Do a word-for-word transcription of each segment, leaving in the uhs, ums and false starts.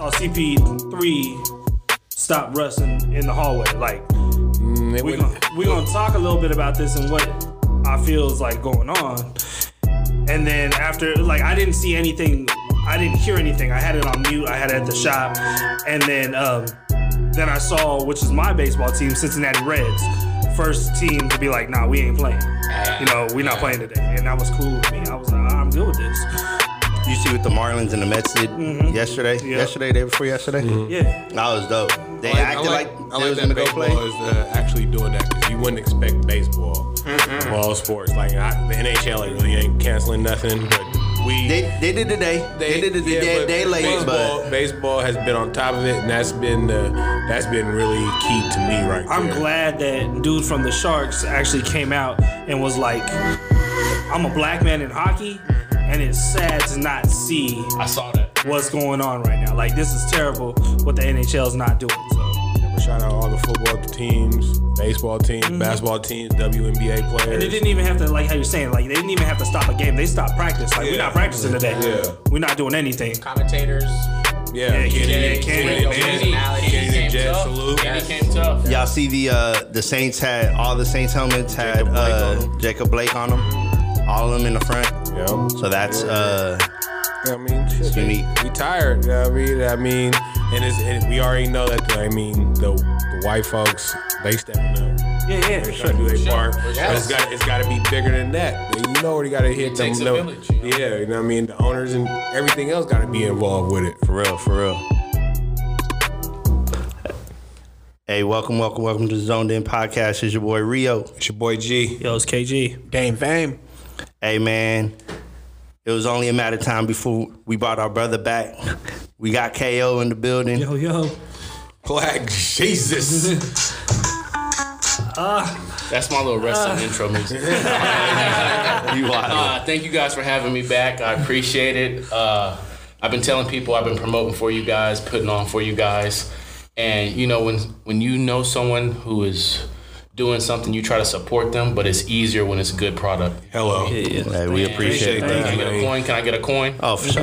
saw C P three stop Russ in, in the hallway. Like, mm, we're gonna, we gonna talk a little bit about this and what I feel is like going on. And then after, like, I didn't see anything. I didn't hear anything. I had it on mute. I had it at the shop. And then, um, then I saw, which is my baseball team, Cincinnati Reds, first team to be like, nah, we ain't playing. You know, we're not playing today. And that was cool with me. I was like, I'm good with this. You see what the Marlins and the Mets did mm-hmm. yesterday? Yep. Yesterday, day before yesterday? Mm-hmm. Yeah. That was dope. They I acted like, like, like they was going to go play. Baseball is uh, actually doing that because you wouldn't expect baseball mm-hmm. of all sports. Like, I, the N H L really ain't canceling nothing, but we... They, they did today. They, they did the yeah, day, day late, baseball, but... Baseball has been on top of it, and that's been uh, that's been really key to me right I'm there. I'm glad that dude from the Sharks actually came out and was like, I'm a black man in hockey, and it's sad to not see I saw that. What's going on right now. Like, this is terrible what the N H L's not doing. So shout out all the football teams, baseball teams, mm-hmm. basketball teams, W N B A players. And they didn't even have to, like how you're saying, like they didn't even have to stop a game. They stopped practice. Like, yeah. we're not practicing today. Yeah. We're not doing anything. Commentators. Yeah. Kenny and Jet salute. Kenny came tough. Y'all see the uh, the Saints had, all the Saints helmets had Jacob Blake on them. All of them in the front. Yep. So that's uh I mean shit, unique. We tired, you know what I mean? I mean and it's and we already know that the, I mean the, the white folks, they stepping up. Yeah, yeah. They sure. do their sure. part. Yes. But it's got it's gotta be bigger than that. You know already gotta hit them. You know? Yeah, you know what I mean? The owners and everything else gotta be involved with it. For real, for real. Hey, welcome, welcome, welcome to the Zoned In Podcast. It's your boy Rio. It's your boy G. Yo, it's K G. Dame Fame. Hey, man, it was only a matter of time before we brought our brother back. We got K O in the building. Yo, yo. Black Jesus. uh, That's my little wrestling uh, intro music. uh, thank you guys for having me back. I appreciate it. Uh, I've been telling people, I've been promoting for you guys, putting on for you guys. And, you know, when when you know someone who is... doing something, you try to support them, but it's easier when it's a good product. Hello. Yeah. Hey, we appreciate that. Can I get a coin? Can I get a coin? Oh, for sure.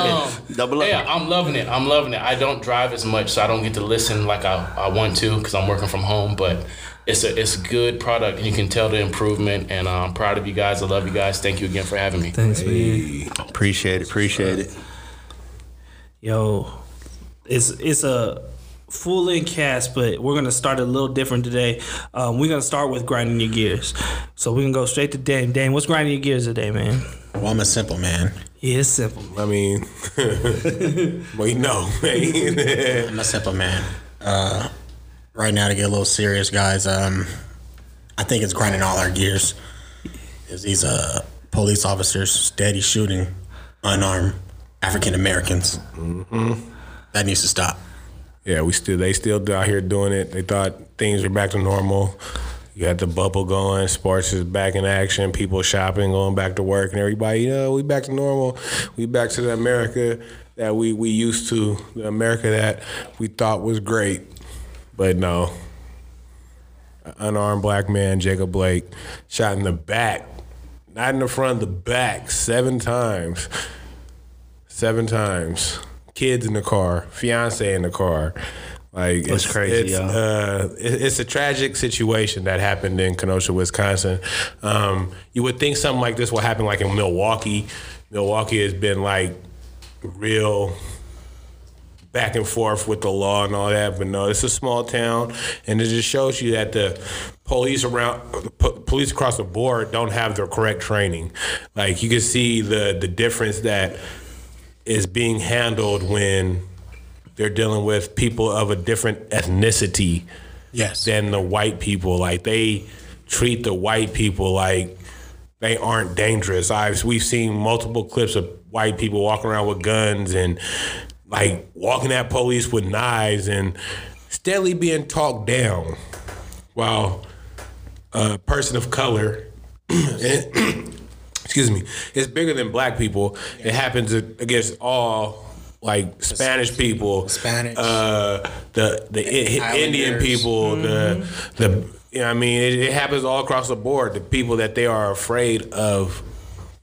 um, Double up. Yeah, I'm loving it. I'm loving it. I don't drive as much, so I don't get to listen like I, I want to because I'm working from home, but it's a it's a good product, and you can tell the improvement, and uh, I'm proud of you guys. I love you guys. Thank you again for having me. Thanks, hey. man. Appreciate it. Appreciate it. Yo, it's it's a... full in cast, but we're going to start a little different today. Um, we're going to start with grinding your gears. So we're going to go straight to Dame. Dame, what's grinding your gears today, man? Well, I'm a simple man. Yeah, it's simple. I mean, well, you know, man. I'm a simple man. Uh, right now, to get a little serious, guys, um, I think it's grinding all our gears. Is these uh, police officers steady shooting unarmed African Americans. Mm-hmm. That needs to stop. Yeah, we still they still out here doing it. They thought things were back to normal. You had the bubble going, sports is back in action, people shopping, going back to work, and everybody, you know, we back to normal. We back to the America that we, we used to, the America that we thought was great. But no, an unarmed black man, Jacob Blake, shot in the back, not in the front, the back, seven times. Seven times. Kids in the car, fiance in the car, like it's, it's crazy. It's, uh, it, it's a tragic situation that happened in Kenosha, Wisconsin. Um, you would think something like this would happen, like in Milwaukee. Milwaukee has been like real back and forth with the law and all that, but no, it's a small town, and it just shows you that the police around, po- police across the board, don't have the correct training. Like you can see the the difference that is being handled when they're dealing with people of a different ethnicity yes. than the white people. Like they treat the white people like they aren't dangerous. I've we've seen multiple clips of white people walking around with guns and like walking at police with knives and steadily being talked down, while a person of color. and, excuse me, it's bigger than black people. It happens against all, like, Spanish people, Spanish, uh, the the I- Indian people, mm-hmm. the, the you know what I mean, it, it happens all across the board. The people that they are afraid of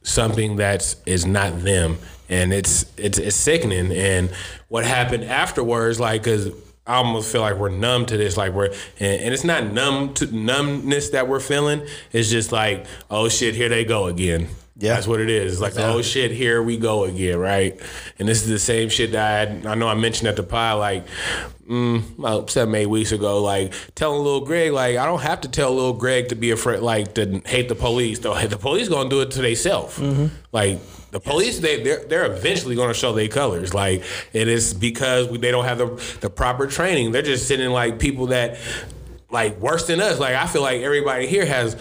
something that is not them And it's it's it's sickening. And what happened afterwards, like, because I almost feel like we're numb to this, like we're, and, and it's not numb to numbness that we're feeling. It's just like, oh shit, here they go again. Yeah, that's what it is. It's like, exactly. Oh shit, here we go again, right? And this is the same shit that I, had, I know I mentioned at the pod, like, mm, about seven, eight weeks ago, like telling Lil Greg, like, I don't have to tell Lil Greg to be afraid, like, to hate the police. Though the police gonna do it to themselves. Mm-hmm. Like the police, they they're, they're eventually gonna show their colors. Like, and it's because they don't have the the proper training. They're just sitting like people that like worse than us. Like I feel like everybody here has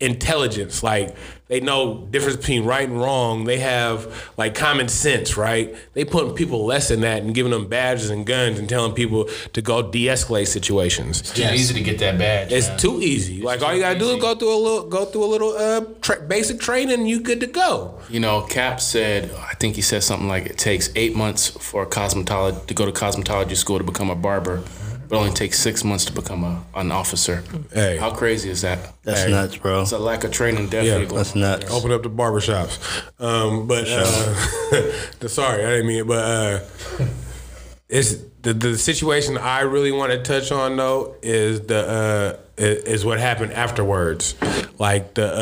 intelligence, like. They know difference between right and wrong. They have like common sense, right? They putting people less than that and giving them badges and guns and telling people to go de-escalate situations. It's too yes. easy to get that badge. It's now. too easy. It's like too all you gotta easy. do is go through a little, go through a little uh, tra- basic training, and you good to go. You know, Cap said, I think he said something like it takes eight months for a cosmetologist to go to cosmetology school to become a barber. It only takes six months to become a, an officer. Hey. How crazy is that? That's hey. nuts, bro. It's a lack of training, definitely. Yeah, that's nuts. Open up the barbershops. Um, but, uh, sorry, I didn't mean it, but uh, it's the, the situation I really want to touch on, though, is the uh, is what happened afterwards. Like the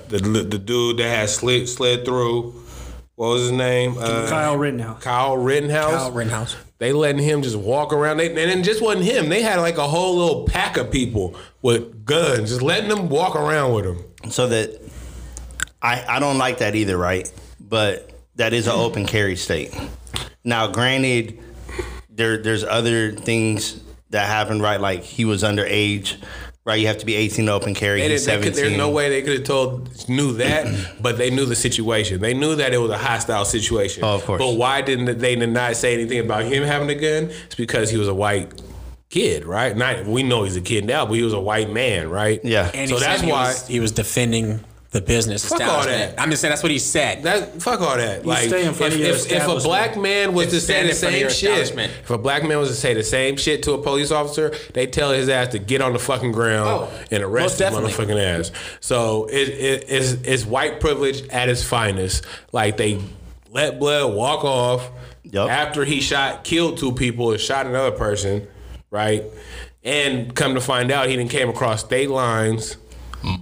uh, the, the dude that had slid, slid through, what was his name? Uh, Kyle Rittenhouse. Kyle Rittenhouse. Kyle Rittenhouse. They letting him just walk around. They, and it just wasn't him. They had like a whole little pack of people with guns, just letting them walk around with them. So that I, I don't like that either, right? But that is an open carry state. Now, granted, there there's other things that happened, right? Like he was underage. Right, you have to be eighteen to open carry. He's seventeen. Could, there's no way they could have told knew that, but they knew the situation. They knew that it was a hostile situation. Oh, of course. But why didn't they did not say anything about him having a gun? It's because he was a white kid, right? Not we know he's a kid now, but he was a white man, right? Yeah. And so that's he why was, he was defending the business fuck establishment. All that. I'm just saying that's what he said. That fuck all that. Like stay in front if, of your if, if a black man was to say the same shit, if a black man was to say the same shit to a police officer, they tell his ass to get on the fucking ground oh, and arrest his motherfucking ass. So it, it, it's, it's white privilege at its finest. Like they let Blood walk off yep. after he shot, killed two people, and shot another person, right? And come to find out, he then came across state lines.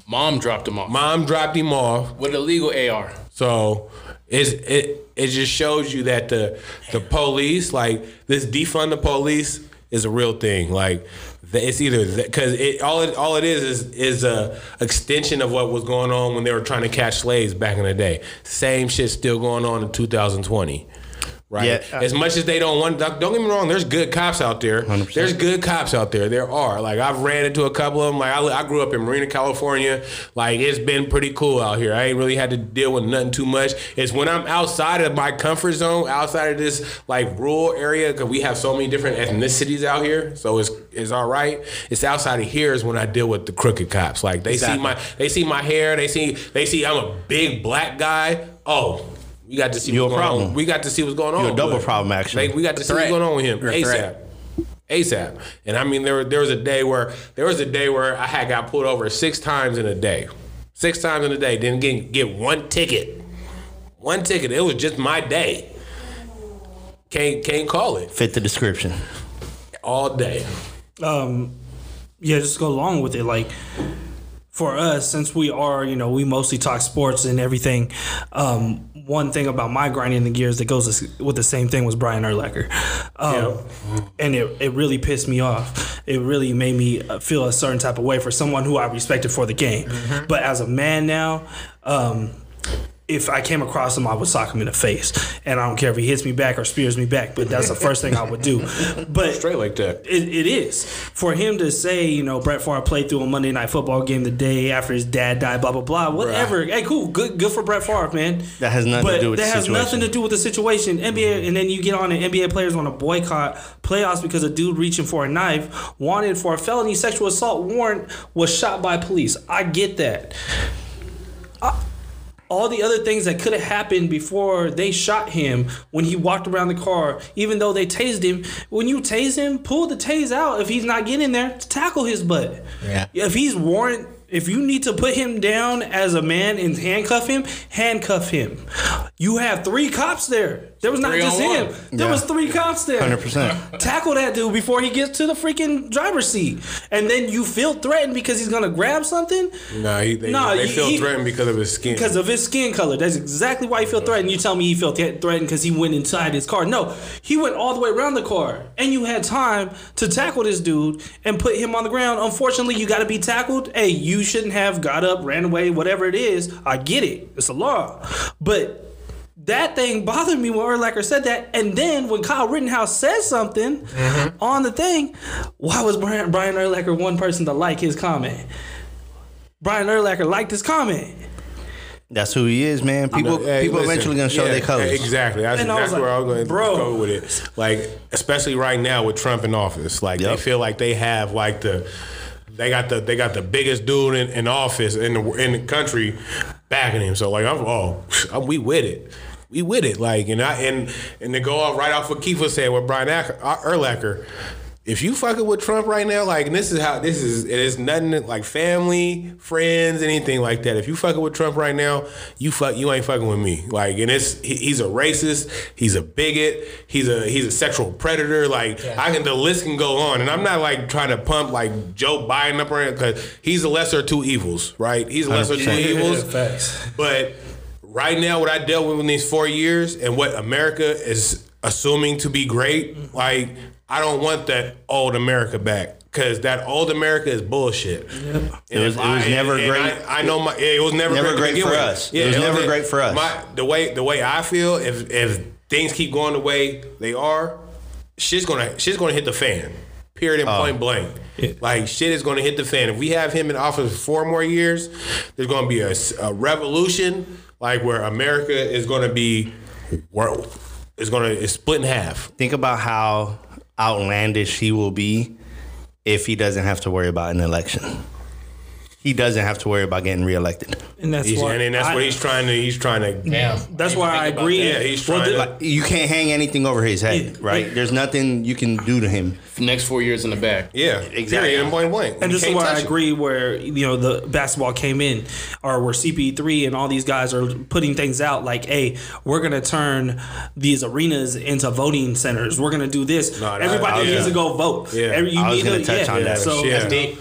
Mom dropped him off. Mom dropped him off with a legal A R. So it's, it it just shows you that the the police, like this defund the police, is a real thing. Like it's either because it all it all it is is is a extension of what was going on when they were trying to catch slaves back in the day. Same shit still going on in two thousand twenty. Right. Yeah, uh, as much as they don't want, don't get me wrong. There's good cops out there. one hundred percent. There's good cops out there. There are. Like I've ran into a couple of them. Like I, I grew up in Marina, California. Like it's been pretty cool out here. I ain't really had to deal with nothing too much. It's when I'm outside of my comfort zone, outside of this like rural area, because we have so many different ethnicities out here. So it's it's all right. It's outside of here is when I deal with the crooked cops. Like they exactly. see my they see my hair. They see they see I'm a big black guy. Oh. We got to see You're what's going problem. on. We got to see what's going on. You're a double problem, actually. Like, we got to see what's going on with him ASAP. ASAP. And I mean, there there was a day where there was a day where I had got pulled over six times in a day, six times in a day. Didn't get, get one ticket, one ticket. It was just my day. Can't can't call it. Fit the description. All day. Um, yeah, just go along with it, like. For us, since we are, you know, we mostly talk sports and everything. Um, one thing about my grinding the gears that goes with the same thing was Brian Urlacher. Um, yep. And it, it really pissed me off. It really made me feel a certain type of way for someone who I respected for the game. Mm-hmm. But as a man now, um, if I came across him, I would sock him in the face. And I don't care if he hits me back or spears me back, but that's the first thing I would do. But straight like that. It, it is. For him to say, you know, Brett Favre played through a Monday Night Football game the day after his dad died, blah, blah, blah, whatever. Right. Hey, cool. Good good for Brett Favre, man. That has nothing but to do with the situation. That has nothing to do with the situation. N B A, mm-hmm. And then you get on, and N B A players want to boycott playoffs because a dude reaching for a knife wanted for a felony sexual assault warrant was shot by police. I get that. I, All the other things that could have happened before they shot him when he walked around the car, even though they tased him. When you tase him, pull the tase out. If he's not getting there, tackle his butt. Yeah. If he's warrant, if you need to put him down as a man and handcuff him, handcuff him. You have three cops there. There was not three just him. One. There yeah. was three cops there. one hundred percent. Tackle that dude before he gets to the freaking driver's seat. And then you feel threatened because he's going to grab something? Nah, he, they, nah, they feel he, threatened because of his skin. Because of his skin color. That's exactly why he felt threatened. You tell me he felt th- threatened because he went inside his car. No, he went all the way around the car. And you had time to tackle this dude and put him on the ground. Unfortunately, you got to be tackled. Hey, you shouldn't have got up, ran away, whatever it is. I get it. It's a law. But that thing bothered me when Urlacher said that. And then when Kyle Rittenhouse says something mm-hmm. on the thing, why was Brian, Brian Urlacher one person to like his comment? Brian Urlacher liked his comment. That's who he is, man. People hey, people listen, eventually going to show yeah, their colors. Exactly. That's, and that's I was where like, I was going to go with it. Like, especially right now with Trump in office. Like, yep. they feel like they have, like, the... They got the they got the biggest dude in, in office in the in the country backing him. So like I'm oh I'm, we with it, we with it. Like and I and and to go off right off what Keith was saying with Brian Urlacher, if you fucking with Trump right now, like and this is how this is it is nothing like family, friends, anything like that. If you fucking with Trump right now, you fuck you ain't fucking with me. Like and it's he, he's a racist, he's a bigot, he's a he's a sexual predator. Like yeah. I can the list can go on, and I'm not like trying to pump like Joe Biden up around because he's the lesser of two evils, right? He's the lesser of two evils, but right now what I dealt with in these four years and what America is assuming to be great, like. I don't want that old America back because that old America is bullshit. Yep. It was, I, it was never great. I, I know my. It was never, never great, great for us. Yeah, it was it never was, great for us. My, the way the way I feel, if if things keep going the way they are, shit's gonna shit's gonna hit the fan. Period and oh. point blank. Yeah. Like shit is gonna hit the fan. If we have him in office for four more years, there's gonna be a, a revolution. Like where America is gonna be world. It's gonna it's split in half. Think about how outlandish he will be if he doesn't have to worry about an election. He doesn't have to worry about getting reelected, and that's he's, why. And that's I, what he's trying to. He's trying to. Yeah, that's why I agree. That. Yeah, he's trying. Well, to, like, you can't hang anything over his head, yeah, right? Yeah. There's nothing you can do to him. Next four years in the back. Yeah, exactly. Yeah, and point blank. And this is why I agree. Him. Where you know the basketball came in, or where C P three and all these guys are putting things out like, "Hey, we're gonna turn these arenas into voting centers. We're gonna do this. No, Everybody needs yeah. to go vote. Yeah, Every, you I was need gonna to, touch yeah, on yeah, that. So, yeah. Yeah.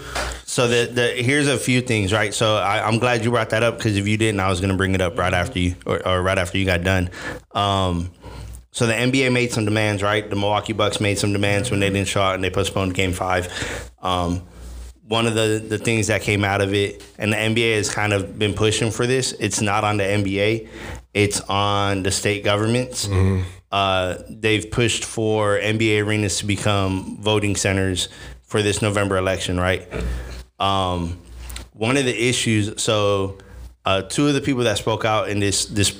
So the, the here's a few things, right? So I, I'm glad you brought that up because if you didn't, I was going to bring it up right after you or, or right after you got done. Um, so the N B A made some demands, right? The Milwaukee Bucks made some demands when they didn't show out and they postponed Game Five. Um, one of the, the things that came out of it, and the N B A has kind of been pushing for this. It's not on the N B A. It's on the state governments. Mm-hmm. Uh, they've pushed for N B A arenas to become voting centers for this November election, right? Um, one of the issues, so uh, two of the people that spoke out in this this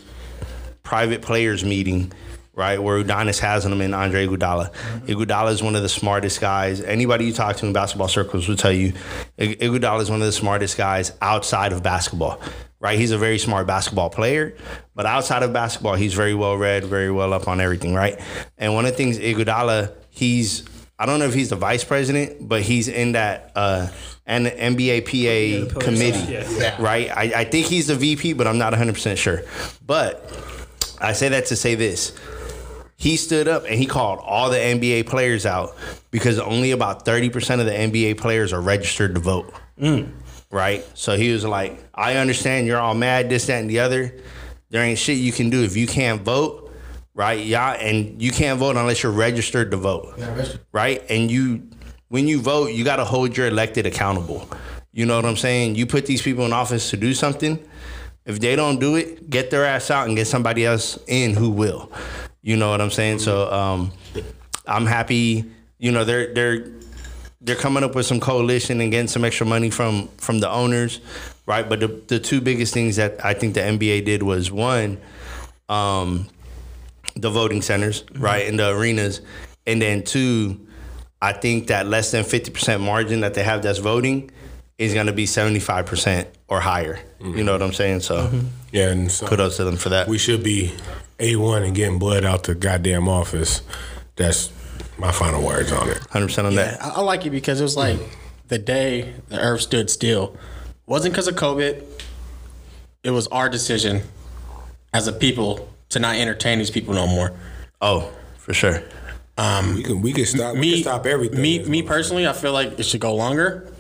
private players meeting, right, where Udonis Haslem and Andre Iguodala. Mm-hmm. Iguodala is one of the smartest guys. Anybody you talk to in basketball circles will tell you Iguodala is one of the smartest guys outside of basketball, right? He's a very smart basketball player, but outside of basketball, he's very well read, very well up on everything, right? And one of the things Iguodala, he's I don't know if he's the vice president, but he's in that uh, and the N B A P A yeah, committee, yeah. Yeah. right? I, I think he's the V P, but I'm not one hundred percent sure. But I say that to say this. He stood up and he called all the N B A players out because only about thirty percent of the N B A players are registered to vote, mm. right? So he was like, I understand you're all mad, this, that, and the other. There ain't shit you can do if you can't vote. Right, yeah, and you can't vote unless you're registered to vote, right? And you, when you vote, you got to hold your elected accountable. You know what I'm saying? You put these people in office to do something. If they don't do it, get their ass out and get somebody else in who will. You know what I'm saying? So um, I'm happy. You know they're they're they're coming up with some coalition and getting some extra money from from the owners, right? But the the two biggest things that I think the N B A did was one. Um, The voting centers, right, in the arenas. And then two, I think that less than fifty percent margin that they have that's voting is going to be seventy-five percent or higher. Mm-hmm. You know what I'm saying? So, mm-hmm. yeah, and so kudos to them for that. We should be A one and getting blood out the goddamn office. That's my final words on it. one hundred percent on yeah, that. I like it because it was like the day the earth stood still. It wasn't because of COVID. It was our decision as a people to not entertain these people no more. Oh, for sure. Um, we can we can stop me, we can stop everything. Me me personally, I feel like it should go longer.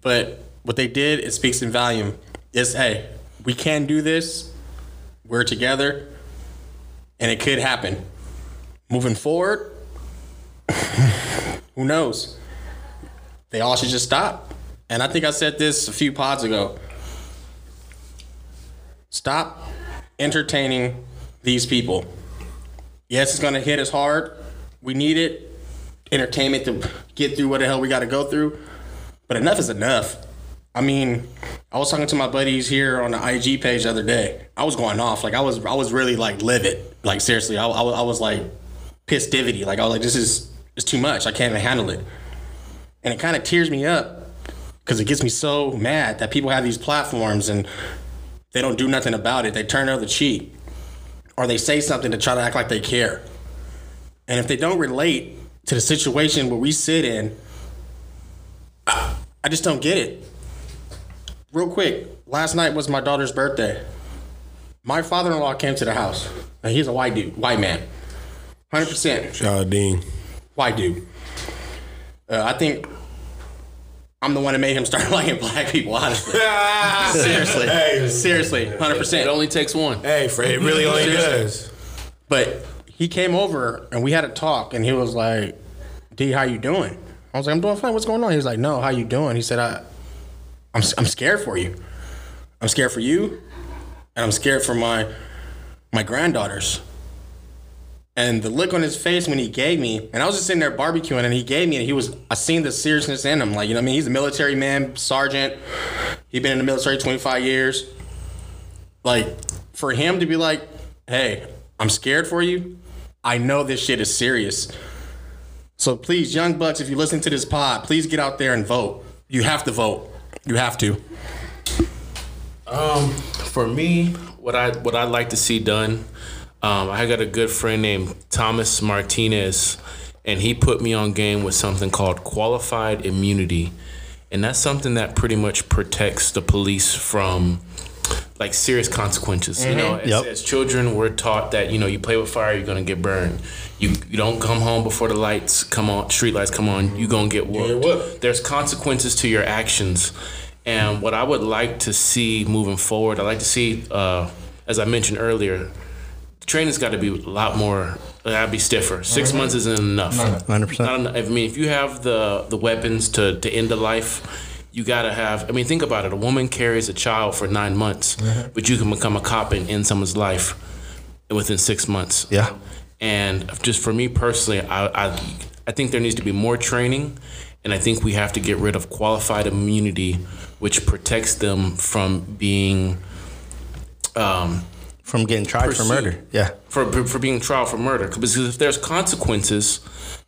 But what they did, it speaks in volume. It's, hey, we can do this. We're together, and it could happen. Moving forward, who knows? They all should just stop. And I think I said this a few pods ago. Stop entertaining these people. Yes, it's going to hit us hard. We need it. Entertainment to get through what the hell we got to go through. But enough is enough. I mean, I was talking to my buddies here on the I G page the other day. I was going off. Like, I was I was really, like, livid. Like, seriously, I, I, was, I was, like, pissivity. Like, I was like, this is it's too much. I can't even handle it. And it kind of tears me up because it gets me so mad that people have these platforms and they don't do nothing about it. They turn the other cheek. Or they say something to try to act like they care. And if they don't relate to the situation where we sit in, I just don't get it. Real quick, last night was my daughter's birthday. My father-in-law came to the house. Now, he's a white dude, white man. one hundred percent. Shout out Dean. White dude. Uh, I think I'm the one that made him start liking black people, honestly. Seriously. Hey. Seriously, one hundred percent. It only takes one. Hey, Fred, it really only does. But he came over, and we had a talk, and he was like, D, how you doing? I was like, I'm doing fine. What's going on? He was like, no, how you doing? He said, I, I'm I'm scared for you. I'm scared for you, and I'm scared for my my granddaughters. And the look on his face when he gave me, and I was just sitting there barbecuing, and he gave me, and he was, I seen the seriousness in him. Like, you know what I mean? He's a military man, sergeant. He'd been in the military twenty-five years. Like, for him to be like, hey, I'm scared for you. I know this shit is serious. So please, Young Bucks, if you listen to this pod, please get out there and vote. You have to vote. You have to. Um, for me, what I what I'd like to see done, Um, I got a good friend named Thomas Martinez, and he put me on game with something called qualified immunity. And that's something that pretty much protects the police from, like, serious consequences. Mm-hmm. You know, as, yep. as children, we're taught that, you know, you play with fire, you're going to get burned. You you don't come home before the lights come on, street lights come on, you're going to get whooped. whooped. There's consequences to your actions. And what I would like to see moving forward, I'd like to see, uh, as I mentioned earlier, training's got to be a lot more. Gotta be stiffer. Six mm-hmm. months isn't enough. Hundred percent. I mean, if you have the the weapons to to end a life, you gotta have. I mean, think about it. A woman carries a child for nine months, mm-hmm. but you can become a cop and end someone's life within six months. Yeah. And just for me personally, I I, I think there needs to be more training, and I think we have to get rid of qualified immunity, which protects them from being. Um, From getting tried Pursuit. for murder. Yeah. For for being tried for murder. Because if there's consequences,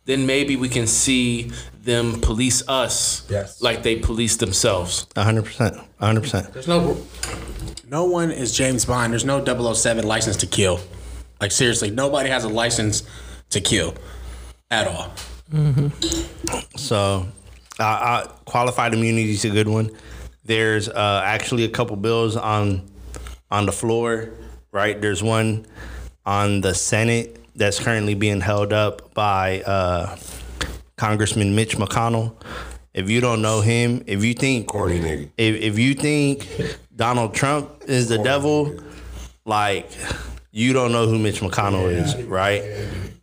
then maybe we can see them police us yes. like they police themselves. one hundred percent. one hundred percent. There's no no one is James Bond. There's no double oh seven license to kill. Like, seriously, nobody has a license to kill at all. Mm-hmm. So, uh, uh, qualified immunity is a good one. There's uh, actually a couple bills on on the floor. Right, there's one on the Senate that's currently being held up by uh, Congressman Mitch McConnell. If you don't know him, if you think if, if you think Donald Trump is the devil, like, you don't know who Mitch McConnell yeah. is, right?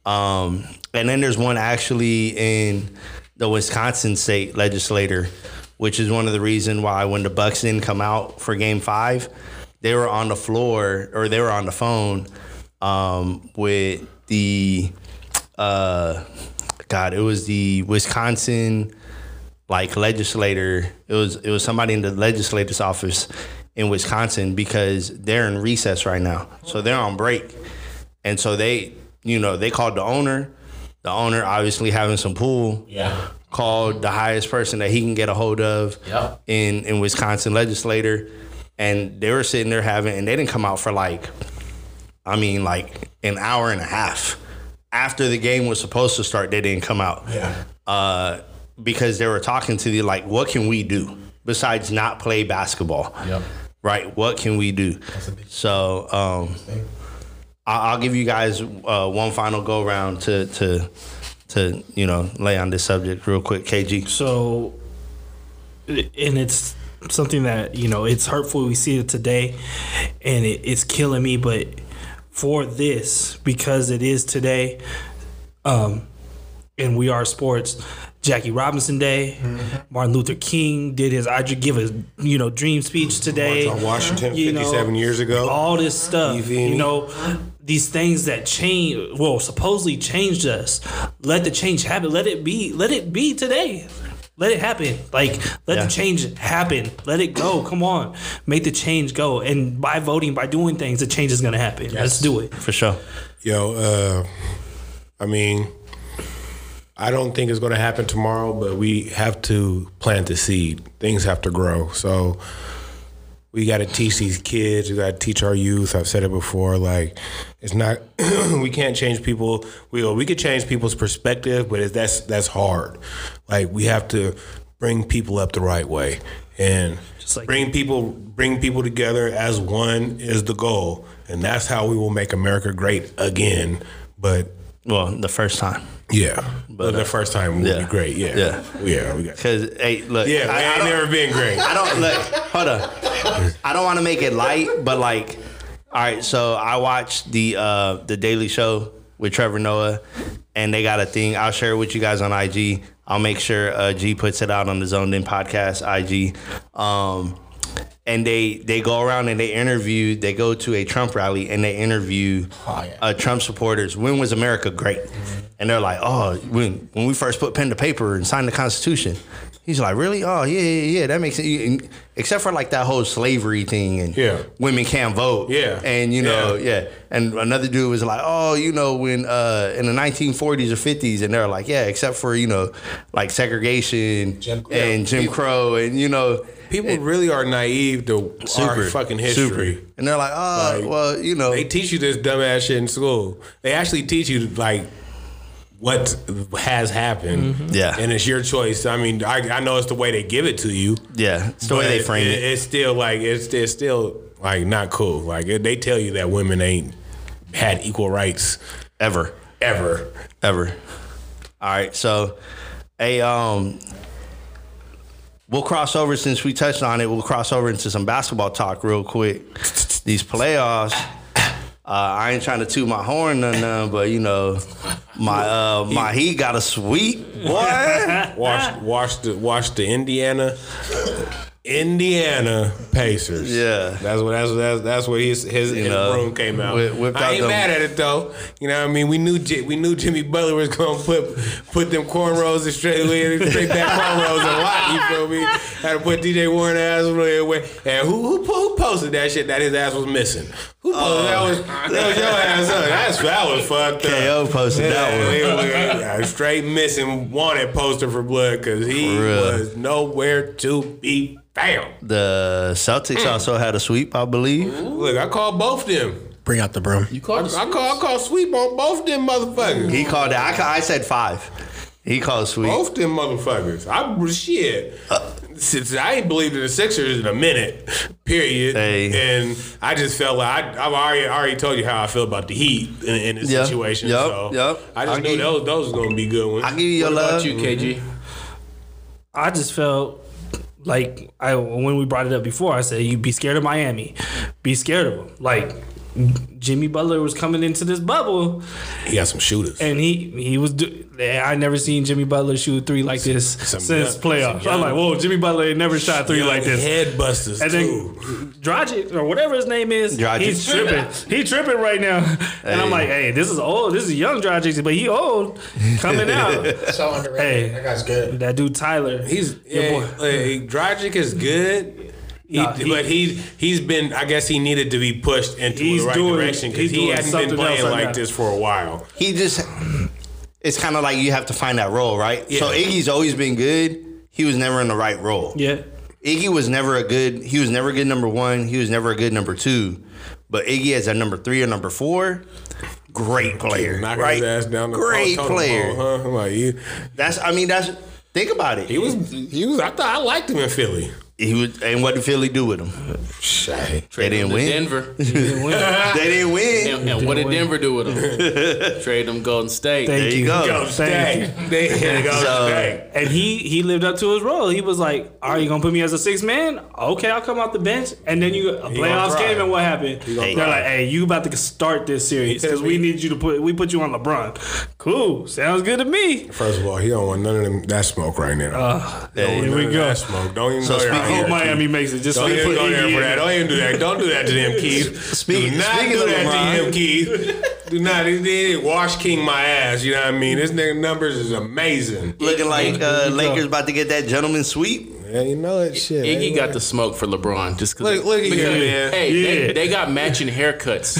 Um, and then there's one actually in the Wisconsin state legislature, which is one of the reasons why when the Bucks didn't come out for Game Five. They were on the floor, or they were on the phone um, with the, uh, God, it was the Wisconsin, like, legislator. It was it was somebody in the legislature's office in Wisconsin because they're in recess right now. So they're on break. And so they, you know, they called the owner. The owner obviously having some pool. Yeah. Called the highest person that he can get a hold of yeah. in, in Wisconsin legislature. And they were sitting there having, and they didn't come out for like, I mean, like an hour and a half. After the game was supposed to start, they didn't come out. Yeah. Uh, because they were talking to the, like, what can we do besides not play basketball? Yep. Right? What can we do? So um, I'll give you guys uh, one final go round to to to you know lay on this subject real quick, K G. So, and it's something that you know it's hurtful. We see it today, and it, it's killing me. But for this, because it is today, um, and we are sports. Jackie Robinson Day, mm-hmm. Martin Luther King did his I give a you know dream speech today. March on Washington you fifty-seven know, years ago. All this stuff, you, you know, these things that change, well, supposedly changed us. Let the change happen. Let it be. Let it be today. Let it happen. Like let yeah. the change happen. Let it go. Come on, make the change go. And by voting, by doing things, the change is gonna happen. Yes. Let's do it for sure. Yo, uh, I mean. I don't think it's going to happen tomorrow, but we have to plant the seed. Things have to grow. So we got to teach these kids. We got to teach our youth. I've said it before. Like, it's not – we can't change people. We we could change people's perspective, but it, that's that's hard. Like, we have to bring people up the right way. And just like bring people bring people together as one is the goal. And that's how we will make America great again. But – well, the first time. Yeah. But the uh, first time would yeah. be great. Yeah. Yeah. Yeah. We got Cause hey, look. Yeah, I, I ain't never been great. I don't look. Hold on. I don't want to make it light, but like, all right. So I watched the uh, the Daily Show with Trevor Noah, and they got a thing. I'll share it with you guys on I G. I'll make sure uh, G puts it out on the Zoned In Podcast I G. Um, and they they go around and they interview. They go to a Trump rally and they interview oh, yeah. uh, Trump supporters. When was America great? And they're like, oh, when, when we first put pen to paper and signed the Constitution. He's like, really? Oh, yeah, yeah, yeah. That makes sense. Except for like that whole slavery thing and yeah. women can't vote. Yeah. And, you know, yeah. yeah. And another dude was like, oh, you know, when uh, in the nineteen forties or fifties. And they're like, yeah, except for, you know, like segregation Jim and Jim people, Crow and, you know. People it, really are naive to super, our fucking history. Super. And they're like, oh, like, well, you know. They teach you this dumbass shit in school. They actually teach you, like, what has happened. Mm-hmm. Yeah. And it's your choice. I mean, I, I know it's the way they give it to you. Yeah. It's the way they frame it, it. It's still like, it's, it's still like not cool. Like it, they tell you that women ain't had equal rights ever, ever, ever. All right. So, hey, um, we'll cross over since we touched on it. We'll cross over into some basketball talk real quick. These playoffs. Uh, I ain't trying to toot my horn or none, but you know, my uh, my Heat got a sweep, boy. Watch, watch the watch the Indiana, Indiana Pacers. Yeah, that's what that's that's, that's what his his, his know, room came out. Whip, I ain't them. mad at it though. You know what I mean? We knew we knew Jimmy Butler was gonna put put them cornrows and straight straight back cornrows a lot. You feel me? Had to put D J Warren ass really away. And who who who posted that shit that his ass was missing? Oh, that was, that was your ass up. That's, that was fucked up. K O posted that one. Straight missing wanted poster for blood because he was nowhere to be found. The Celtics mm. also had a sweep, I believe. Ooh. Look, I called both of them. Bring out the broom. You called? I, I called. I called sweep on both of them motherfuckers. He called that. I, call, I said five. He called sweep. Both of them motherfuckers. I shit. Uh. Since I ain't believed in the Sixers in a minute, period. Hey. And I just felt like I, I've already already told you how I feel about the Heat in, in this yep. situation. Yep. So yep. I just I'll knew those those were gonna be good ones. I give you your what love. About you, K G? I just felt like I when we brought it up before, I said you be scared of Miami, be scared of them. Like Jimmy Butler was coming into this bubble. He got some shooters, and he he was. Do- I never seen Jimmy Butler shoot three like this some since playoffs. I'm like, whoa, Jimmy Butler ain't never shot three like this. Head busters and too. Then Dragic or whatever his name is, Dragic. He's tripping. He tripping right now. Hey. And I'm like, hey, this is old. This is young Dragic, but he old coming out. So underrated. Hey, that guy's good. That dude Tyler, he's yeah, boy. Like, Dragic is good. He, nah, he, but he he's been I guess he needed to be pushed into the right doing, direction because he hasn't been playing like now. This for a while. He just it's kind of like you have to find that role, right? Yeah. So Iggy's always been good. He was never in the right role. Yeah, Iggy was never a good. He was never a good number one. He was never a good number two. But Iggy as a number three or number four. Great player, knocking right? His ass down the great player. Ball, huh? Like you. That's I mean that's think about it. He was he was I thought I liked him in Philly. He would, and what did Philly do with him? They didn't win. Denver. They didn't win. They didn't win. And, and didn't what did win. Denver do with him? Trade them Golden State. Thank there you, you go. Golden State. There you go. So, and he he lived up to his role. He was like, "Are you gonna put me as a sixth man? Okay, I'll come off the bench." And then you a playoffs game, and what happened? Hey, they're like, "Hey, you about to start this series because we need you to put we put you on LeBron." Cool. Sounds good to me. First of all, he don't want none of them that smoke right now. Uh, there we go. That smoke. Don't even so know. I hope Miami makes it. Just don't even go there for that. Don't even do that. Don't do that to them, Keith. Speaking, do not do that LeBron. To them, Keith. Do not. They didn't wash King my ass. You know what I mean? This nigga numbers is amazing. Looking like uh, Lakers about to get that gentleman sweep. Yeah, you know that shit. Iggy got the smoke for LeBron just because. Look, look at him, man. Hey, yeah. they, they got matching haircuts.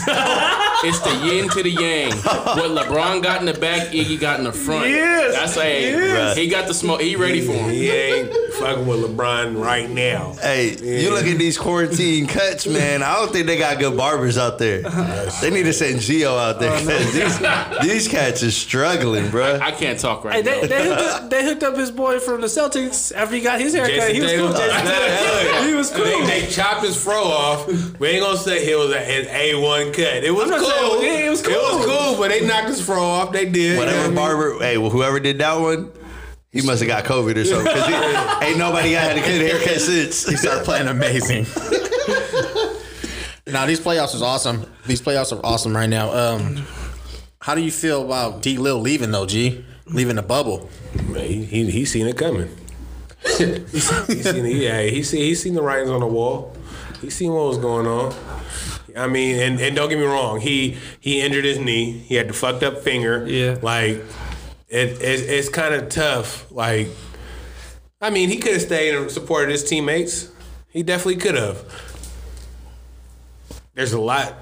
It's the yin to the yang. What LeBron got in the back, Iggy got in the front. Yes, that's a yes. He got the smoke. He ready for him. He ain't fucking with LeBron right now. Hey, yeah. You look at these quarantine cuts, man. I don't think they got good barbers out there. That's they need to send Gio out there. Oh, no. these, these cats are struggling, bro. I, I can't talk right hey, now. They, they, hooked up, they hooked up his boy from the Celtics after he got his haircut. Jason he was Taylor. cool. Jason he was cool. They, they chopped his fro off. We ain't gonna say it was a, his A one cut. It was cool. Cool. Yeah, it was cool. It was cool, but they knocked his fro off. They did. Whatever barber, hey, well, whoever did that one, he must have got COVID or something. Because ain't nobody got had a good haircut since. He started playing amazing. Now, these playoffs is awesome. These playoffs are awesome right now. Um, how do you feel about D-Lil leaving, though, G? Leaving the bubble? He, he, he seen it coming. he, seen it, yeah, he, seen, he seen the writings on the wall. He seen what was going on. I mean, and, and don't get me wrong, he he injured his knee. He had the fucked up finger. Yeah. Like, it, it it's kind of tough. Like, I mean, he could have stayed and supported his teammates. He definitely could have. There's a lot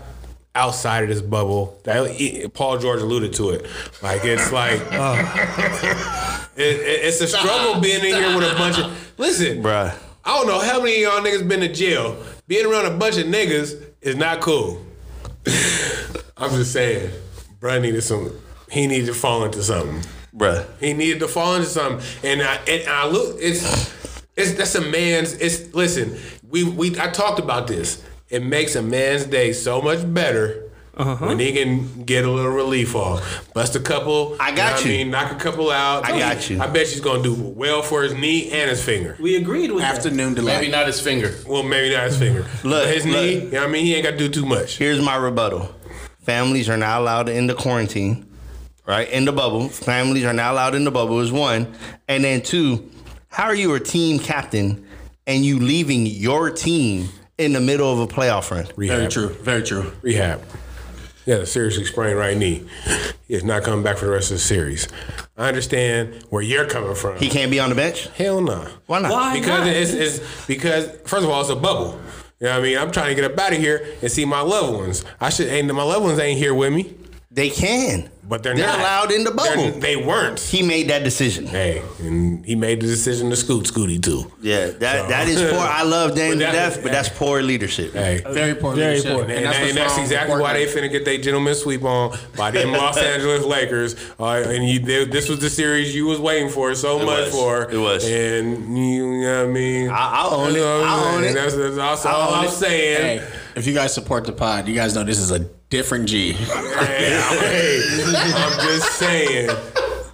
outside of this bubble. That Paul George alluded to it. Like, it's like, oh. it, it, it's a struggle being in here with a bunch of, listen, bruh. I don't know how many of y'all niggas been to jail. Being around a bunch of niggas is not cool. I'm just saying, bruh needed some. He needed to fall into something, bruh. He needed to fall into something, and I and I look. It's it's that's a man's. It's listen. We we I talked about this. It makes a man's day so much better uh-huh. when he can get a little relief off, bust a couple. I got you. Know you. I mean, knock a couple out. I got you. I bet she's gonna do well for his knee and his finger. We agreed with afternoon delay. Maybe not his finger. Well, maybe not his finger. Look, his look, knee. You know what I mean? He ain't got to do too much. Here's my rebuttal: families are not allowed in the quarantine, right? In the bubble, families are not allowed in the bubble is one, and then two. How are you a team captain and you leaving your team in the middle of a playoff run? Rehab. Very true. Very true. Rehab. Yeah, the seriously sprained right knee. He is not coming back for the rest of the series. I understand where you're coming from. He can't be on the bench? Hell no. Nah. Why not? Why because not? It's, it's because first of all, it's a bubble. You know what I mean? I'm trying to get up out of here and see my loved ones. I should ain't my loved ones ain't here with me. They can, but they're, they're not allowed in the bubble. They're, they weren't. He made that decision. Hey, and he made the decision to scoot Scooty too. Yeah, that so. That is poor. I love Dame to death, but that's poor leadership. Hey, very poor very leadership. Poor. And, and that's, and that's exactly why they finna get their gentleman sweep on by them Los Angeles Lakers. Uh, and you, they, this was the series you was waiting for so it much was. for. It was. And you know what I mean? I'll own it. I'll own it. That's, that's also I'll all I'm it. saying. Hey, if you guys support the pod, you guys know this is a different G. Hey, hey, I'm just saying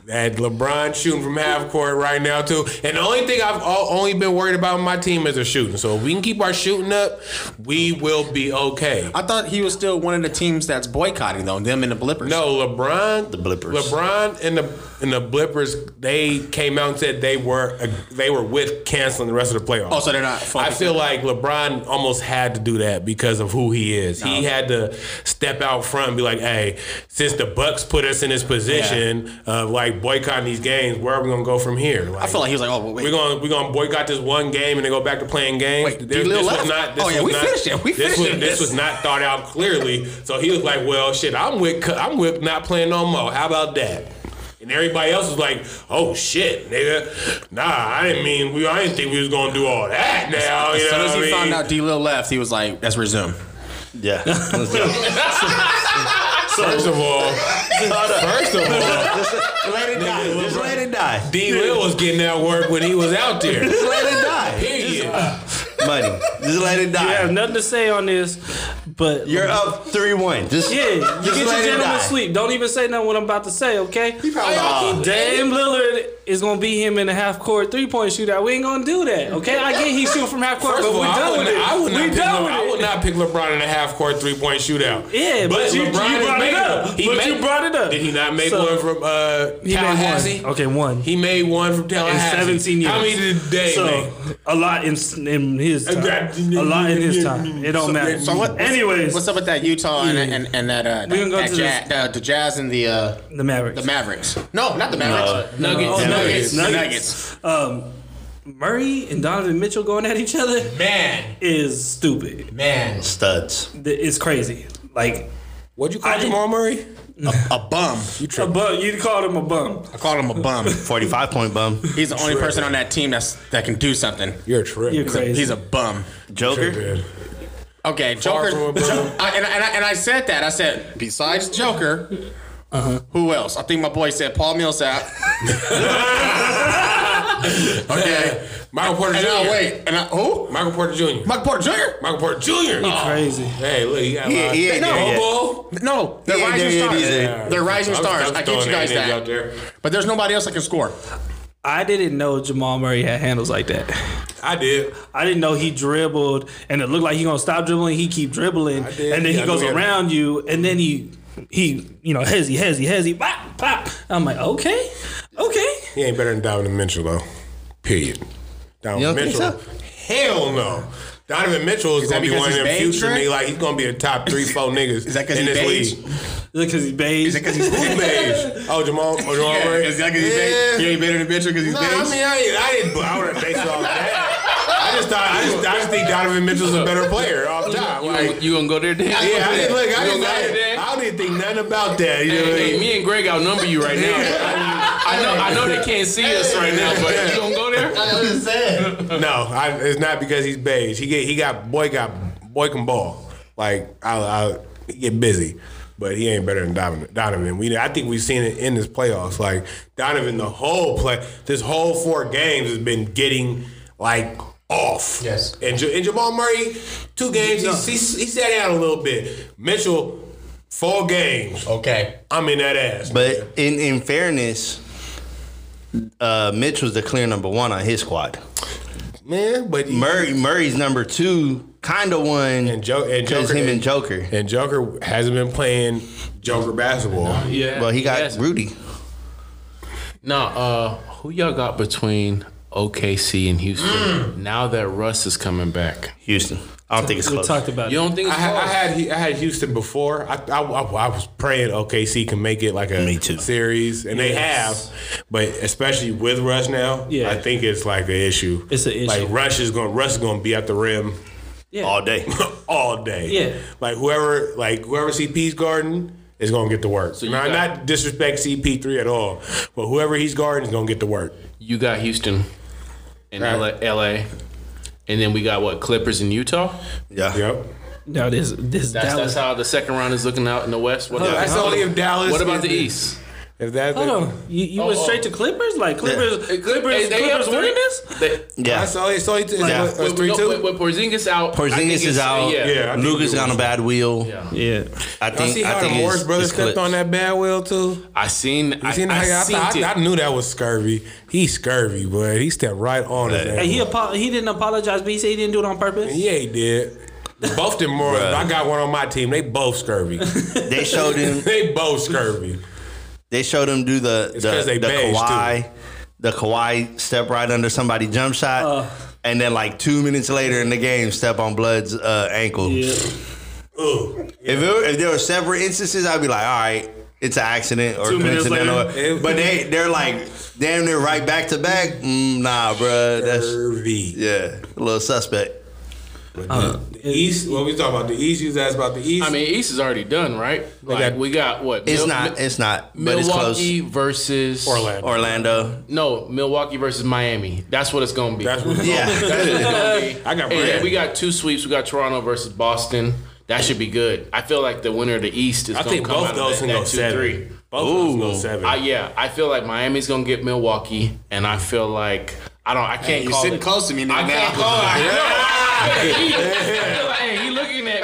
that LeBron shooting from half court right now too. And the only thing I've all, only been worried about with my team is their shooting. So if we can keep our shooting up, we will be okay. I thought he was still one of the teams that's boycotting though. Them and the Blippers. No, LeBron, the Blippers. LeBron and the and the Blippers. They came out and said they were they were with canceling the rest of the playoffs. Oh, so they're not. I feel like LeBron almost had to do that because of who he is. No. He had to step out front and be like, "Hey, since the Bucks put us in this position yeah. of like." boycotting these games, where are we gonna go from here? Like, I feel like he was like, oh, well, wait. We're gonna we're gonna boycott this one game and then go back to playing games. Wait, this, this was not. This oh yeah, we not, finished it. We this finished was, this. This was not thought out clearly. So he was like, well, shit, I'm with I'm with not playing no more. How about that? And everybody else was like, oh shit, nigga. Nah, I didn't mean we. I didn't think we was gonna do all that. Now, as, you as know soon as he mean? found out D-Lil left, he was like, let's resume. Yeah. Let's go. First of all, first of all, just let it die. Just, just let it die. D-Lil was getting that work when he was out there. Just let it die. Period. money. Just let it die. You have nothing to say on this, but you're up three one. Just yeah, you just get your gentleman sleep. Don't even say nothing what I'm about to say, okay? He probably uh, Dame Lillard is gonna beat him in a half court three point shootout. We ain't gonna do that, okay? I get he shoot from half court, first but all, we done with it. I would not, we done with it. I would not pick LeBron in a half court three point shootout. Yeah, but, but you, LeBron you brought it up. He but made, you brought it up. Did he not make so, one from uh, Tallahassee? One. Okay, one. He made one from Tallahassee. In seventeen years. How many did Dame so, make? A lot in, in his time. A lot in his time. It don't so, matter. So what, anyways, what's up with that Utah yeah. and, and and that uh, that, go that jazz, the, uh, the Jazz and the uh, the Mavericks? The Mavericks. No, not the Mavericks. No, Nuggets. Oh, Nuggets. Nuggets. Nuggets. Nuggets. Um, Murray and Donovan Mitchell going at each other. Man, is stupid. Man, studs. It's crazy. Like. What'd you call I Jamal Murray? A, a bum. You a bum. You called him a bum. I called him a bum. Forty-five point bum. He's the only tripping. person on that team that's that can do something. You're a trip. You're crazy. He's a, he's a bum. Joker. Tripping. Okay, Joker. Bum. I, and, and, I, and I said that. I said besides Joker, uh-huh. who else? I think my boy said Paul Millsap. Okay. Michael Porter Junior And I, wait, and I, who? Michael Porter Junior Michael Porter Jr. Michael Porter Jr. He's oh. crazy. Hey, look, he got a lot. He, he no, no, they're he rising stars. Yeah, they're rising I'm, stars. I'm I get you guys that. Out there. But there's nobody else that can score. I didn't know Jamal Murray had handles like that. I did. I didn't know he dribbled, and it looked like he gonna stop dribbling. He keep dribbling, and then yeah, he goes around that. you, and then he. He, you know, hezzy, hezzy, hezzy, pop, pop. I'm like, okay, okay. He ain't better than Donovan Mitchell, though. Period. Donovan Mitchell. Hell no. Donovan Mitchell is, is going to be one of them future niggas. Like, he's going to be the top three, four niggas is that in this beige? league. Is that because he's beige? Is that because he's beige? Oh, Jamal, oh, Jamal yeah. Murray? Is that because he's yeah. beige? He ain't better than Mitchell because he's nah, beige? I mean, I, I didn't, I wouldn't base it off that. I just thought I just, I just think Donovan Mitchell's a better player off top. Like, you, you gonna go there, Dan? Yeah, I didn't look. I didn't, I, didn't, I didn't think nothing about that. You hey, know what hey, I mean? Me and Greg outnumber you right now. I know. I know they can't see us right now, but you gonna go there? I just said no. I, it's not because he's beige. He get, he got boy got boy can ball. Like I, I he get busy. But he ain't better than Donovan. Donovan. We, I think we've seen it in this playoffs. Like Donovan, the whole play, this whole four games has been getting like. Off. Yes. And, and Jamal Murray, two games, he, he, he sat out a little bit. Mitchell, four games. Okay. I'm in that ass. But in, in fairness, uh, Mitchell's the clear number one on his squad. Man, but Murray Murray's number two, kind of one, and, jo- and Joker, him and, and Joker. And Joker hasn't been playing Joker basketball. No, yeah. Well, he got yes. Rudy. No, uh, who y'all got between... O K C and Houston. Mm. Now that Russ is coming back, Houston. I don't so, think it's close. We talked about you it. Don't think it's I, close. I had I had Houston before. I, I, I, I was praying O K C can make it like a Me too. series, and yes. they have. But especially with Russ now, yeah. I think it's like an issue. It's an issue. Like Russ is going. Russ is going to be at the rim yeah. all day, all day. Yeah. Like whoever, like whoever C P's guarding. Is going to get to work. So now, not disrespect C P three at all, but whoever he's guarding is going to get to work. You got Houston and right. L A, and then we got, what, Clippers in Utah? Yeah. Yep. No, this this that's, Dallas. That's how the second round is looking out in the West. What oh, that's how, only if Dallas. What about the East? If that, Hold on. You, you oh, went straight to Clippers? Like, Clippers yeah. Clippers, hey, they Clippers winning this? They, yeah. I saw it. So it's three two. With Porzingis out. Porzingis is out. Yeah. yeah Luka's on a bad wheel. Yeah. yeah. I think, Y'all see how I think the Morris brothers stepped on that bad wheel, too? I seen, I, seen, I, I, seen I, I, I I knew that was scurvy. He's scurvy, boy. He stepped right on it. Hey, he, apo- he didn't apologize, but he said he didn't do it on purpose? Yeah, he did. Both them Morris. I got one on my team. They both scurvy. They showed him. They both scurvy. They showed him do the the, the Kawhi, too. the Kawhi step right under somebody's jump shot, uh, and then like two minutes later in the game, step on Blood's uh, ankle. Yeah. Ooh, yeah. If it were, if there were several instances, I'd be like, all right, it's an accident or coincidental. But they they're like damn near right back to back. Mm, nah, bro, that's Curvy. yeah, a little suspect. But uh, the East, what well, we talking about? The East, you asked about the East. I mean, East is already done, right? Like, like we got what? It's Mil- not. It's not. But Milwaukee it's close. versus Orlando. Orlando. No, Milwaukee versus Miami. That's what it's gonna be. That's what it's yeah. gonna be. That's what it's gonna be. I got. Hey, we got two sweeps. We got Toronto versus Boston. That should be good. I feel like the winner of the East is. I gonna think come both out those can go seven. Three. Both Ooh. Those go seven. I, yeah, I feel like Miami's gonna get Milwaukee, and I feel like I don't. I can't. Hey, you're call sitting it. close to me now. I can't now. call. it. Hey, he looking at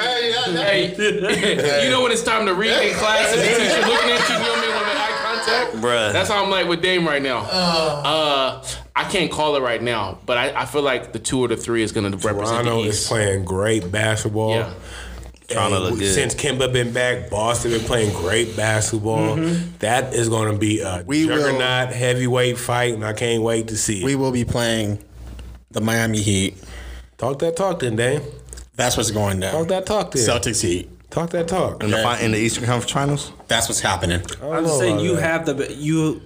me. Hey, hey, hey. You know when it's time to read in class and the teacher looking at you, you know what I mean, with the eye contact? Bruh. That's how I'm like with Dame right now. Uh, I can't call it right now, but I, I feel like the two or the three is going to represent the East. Toronto is playing great basketball. Yeah. And since Kemba been back, Boston been playing great basketball. Mm-hmm. That is going to be a we juggernaut will, heavyweight fight, and I can't wait to see it. We will be playing the Miami Heat. Talk that talk then, Dame. That's what's going down. Talk that talk then. Celtics Heat. Talk that talk. In the, in the Eastern Conference Finals? That's what's happening. I'm just saying you that. have the you.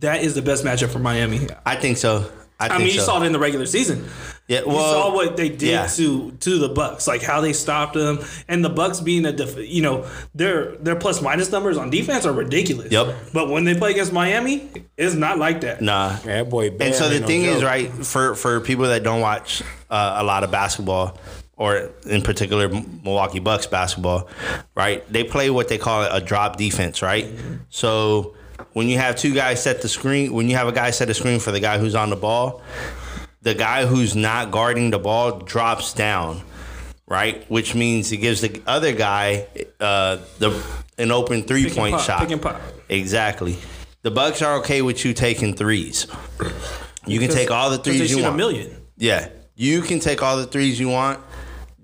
That is the best matchup for Miami. I think so. I, think I mean, so. You saw it in the regular season. Yeah, well, you saw what they did yeah. to to the Bucks, like how they stopped them, and the Bucks being a def- you know their their plus minus numbers on defense are ridiculous. Yep. But when they play against Miami, it's not like that. Nah, yeah, that boy. Bad. And so the thing no is, right, for for people that don't watch uh, a lot of basketball, or in particular Milwaukee Bucks basketball, right? They play what they call a drop defense, right? So when you have two guys set the screen, when you have a guy set a screen for the guy who's on the ball, the guy who's not guarding the ball drops down, right? Which means it gives the other guy uh, the an open three-point shot. Pick and pop. Exactly. The Bucks are okay with you taking threes. You can take all the threes you want. A million. Yeah. You can take all the threes you want.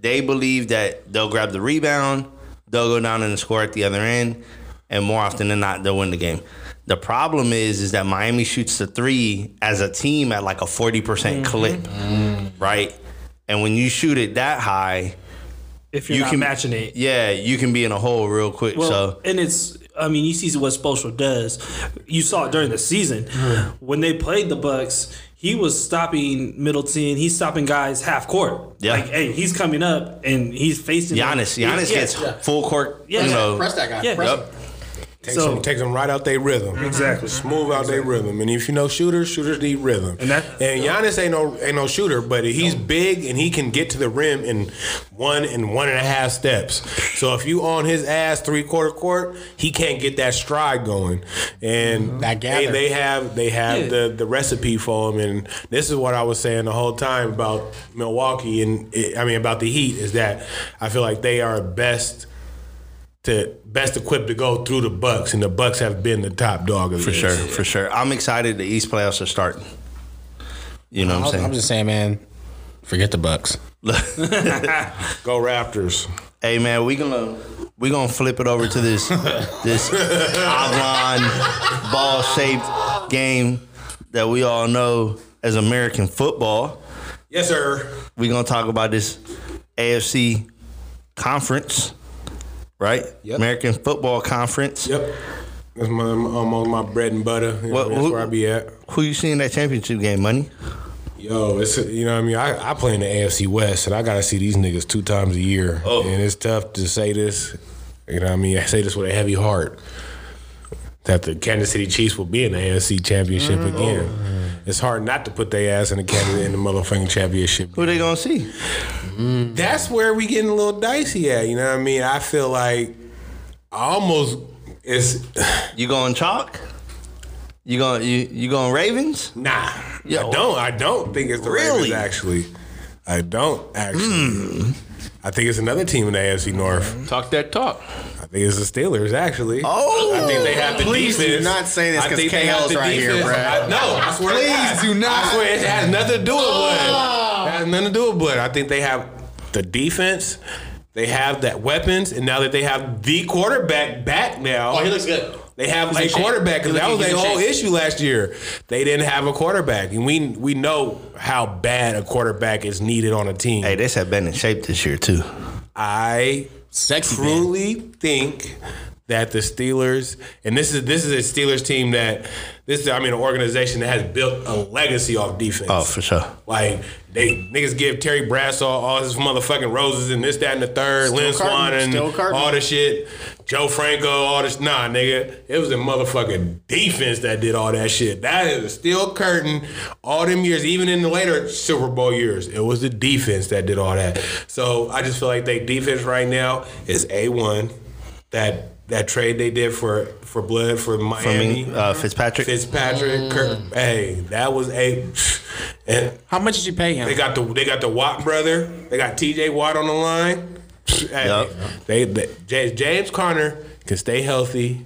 They believe that they'll grab the rebound, they'll go down and score at the other end, and more often than not, they'll win the game. The problem is, is that Miami shoots the three as a team at like a forty percent mm-hmm. clip, mm-hmm. right? And when you shoot it that high, if you're you not can, matching it, yeah, you can be in a hole real quick. Well, so and it's, I mean, you see what Spoelstra does. You saw it during the season mm-hmm. when they played the Bucks. He was stopping Middleton. He's stopping guys half court. Yeah. Like, hey, he's coming up and he's facing Giannis. Him. Giannis yeah, gets yeah. full court. Yeah, you know, press that guy. Yeah. Press yep. Takes, so, them, takes them right out their rhythm. Exactly. Smooth out exactly. their rhythm. And if you know shooters, shooters need rhythm. And, that, and Giannis ain't no ain't no shooter, but he's no. big and he can get to the rim in one and one and a half steps. So if you on his ass three-quarter court, he can't get that stride going. And mm-hmm. they, they have they have yeah. the, the recipe for him. And this is what I was saying the whole time about Milwaukee and I mean about the Heat is that I feel like they are best – to best equipped to go through the Bucks, and the Bucks have been the top dog of the East. For sure, for sure. I'm excited the East playoffs are starting. You know what I'm saying? I'm just saying, man, forget the Bucks. Go Raptors. Hey, man, we gonna we gonna flip it over to this this oblong ball shaped game that we all know as American football. Yes, sir. We are gonna talk about this A F C conference. Right? Yep. American Football Conference. Yep. That's my almost my bread and butter. What, that's who, where I be at. Who you see in that championship game, Money? Yo, it's you know what I mean? I, I play in the A F C West, and I got to see these niggas two times a year. Oh. And it's tough to say this. You know what I mean? I say this with a heavy heart. That the Kansas City Chiefs will be in the A F C Championship mm-hmm. again. Oh. It's hard not to put their ass in the Kansas in the motherfucking championship. Who they gonna see? Mm-hmm. That's where we getting a little dicey at. You know what I mean? I feel like I almost it's you going chalk? You going you you going Ravens? Nah, Yo. I don't. I don't think it's the really? Ravens. Actually, I don't actually. Mm. I think it's another team in the A F C North. Talk that talk. I think it's the Steelers. Actually, oh, I think they have the please defense. Please do not say this because K O's right defense. Here, bro. I, no, I swear. Please do not. I swear it has nothing to do with oh. one. Has nothing to do with blood. I think they have the defense, they have that weapons, and now that they have the quarterback back now. Oh, he looks good. They have he's a quarterback because that was their whole shape. Issue last year. They didn't have a quarterback, and we we know how bad a quarterback is needed on a team. Hey, they have been in shape this year too. I Sexy truly man. Think that the Steelers, and this is this is a Steelers team that this is I mean an organization that has built a legacy off defense. Oh, for sure. Like. They niggas give Terry Bradshaw all his motherfucking roses and this, that, and the third. Still Lynn Swan and all the shit. Joe Franco, all this. Nah, nigga. It was the motherfucking defense that did all that shit. That is still curtain all them years, even in the later Super Bowl years. It was the defense that did all that. So I just feel like they defense right now is A one. That That trade they did for, for Blood for Miami, for me, uh, Fitzpatrick, Fitzpatrick, mm. Kirk. Hey, that was a And how much did you pay him? They got the they got the Watt brother. They got T J Watt on the line. Yep. They, they, they James Conner can stay healthy.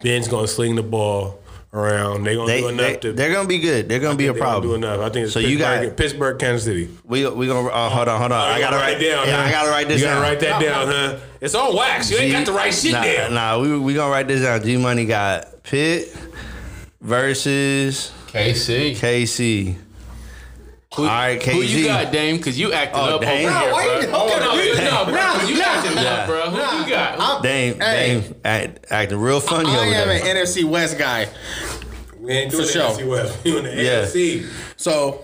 Ben's gonna sling the ball around. They're gonna they, do enough. They, to, they're gonna be good. They're gonna I be a problem. Do enough. I think it's so. Pittsburgh, you got Pittsburgh, Kansas City. We we gonna uh, hold on, hold on. Oh, I gotta write it down. Yeah, huh? I gotta write this. You gotta down. write that no, down, huh? It's on wax. You G, ain't got the right shit nah, down. Nah, we we gonna write this down. G Money got Pitt versus K C. K C. Who, All right, K G. Who you got, Dame? Because you acted oh, up Dame. over no, here, bro. Okay, no, no, you, no, bro. You acting up, bro. Who nah, you got? I'm, Dame, hey. Dame act, acting real funny I, I over there. I am an N F C West guy. We ain't doing the sure. N F C West. We in the yeah. N F C. So,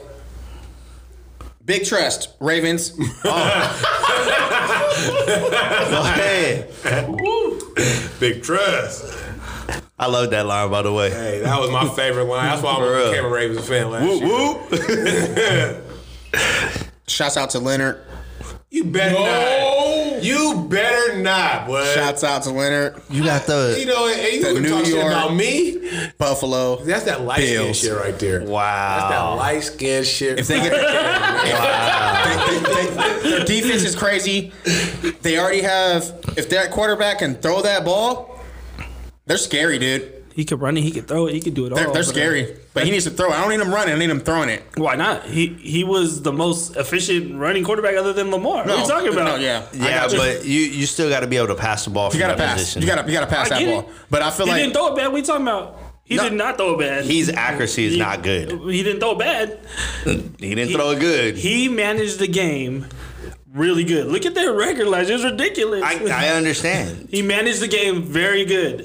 big trust, Ravens. Oh. Go ahead. Big trust. I love that line, by the way. Hey, that was my favorite line. That's why I became a Ravens fan last whoop, year. Whoop, whoop. Shouts out to Leonard. You better no. not. You better not, boy. Shouts out to Leonard. You got the You know, and you can talk shit about me. Buffalo. That's that light-skinned shit right there. Wow. That's that light-skinned shit. If they get wow. they, they, they, their defense is crazy. They already have, if that quarterback can throw that ball, they're scary, dude. He could run it. He could throw it. He could do it they're, all. They're scary. Them. But he needs to throw it. I don't need him running. I need him throwing it. Why not? He he was the most efficient running quarterback other than Lamar. No, what are you talking about? No, yeah. Yeah, you. but you, you still got to be able to pass the ball from that pass. position. You got to you gotta pass that it. ball. But I feel he like. He didn't throw it bad. What are you talking about? He no, did not throw it bad. His accuracy is he, not good. He didn't throw it bad. he didn't he, throw it good. He managed the game. Really good. Look at their record last year. It's ridiculous. I, I understand. He managed the game very good.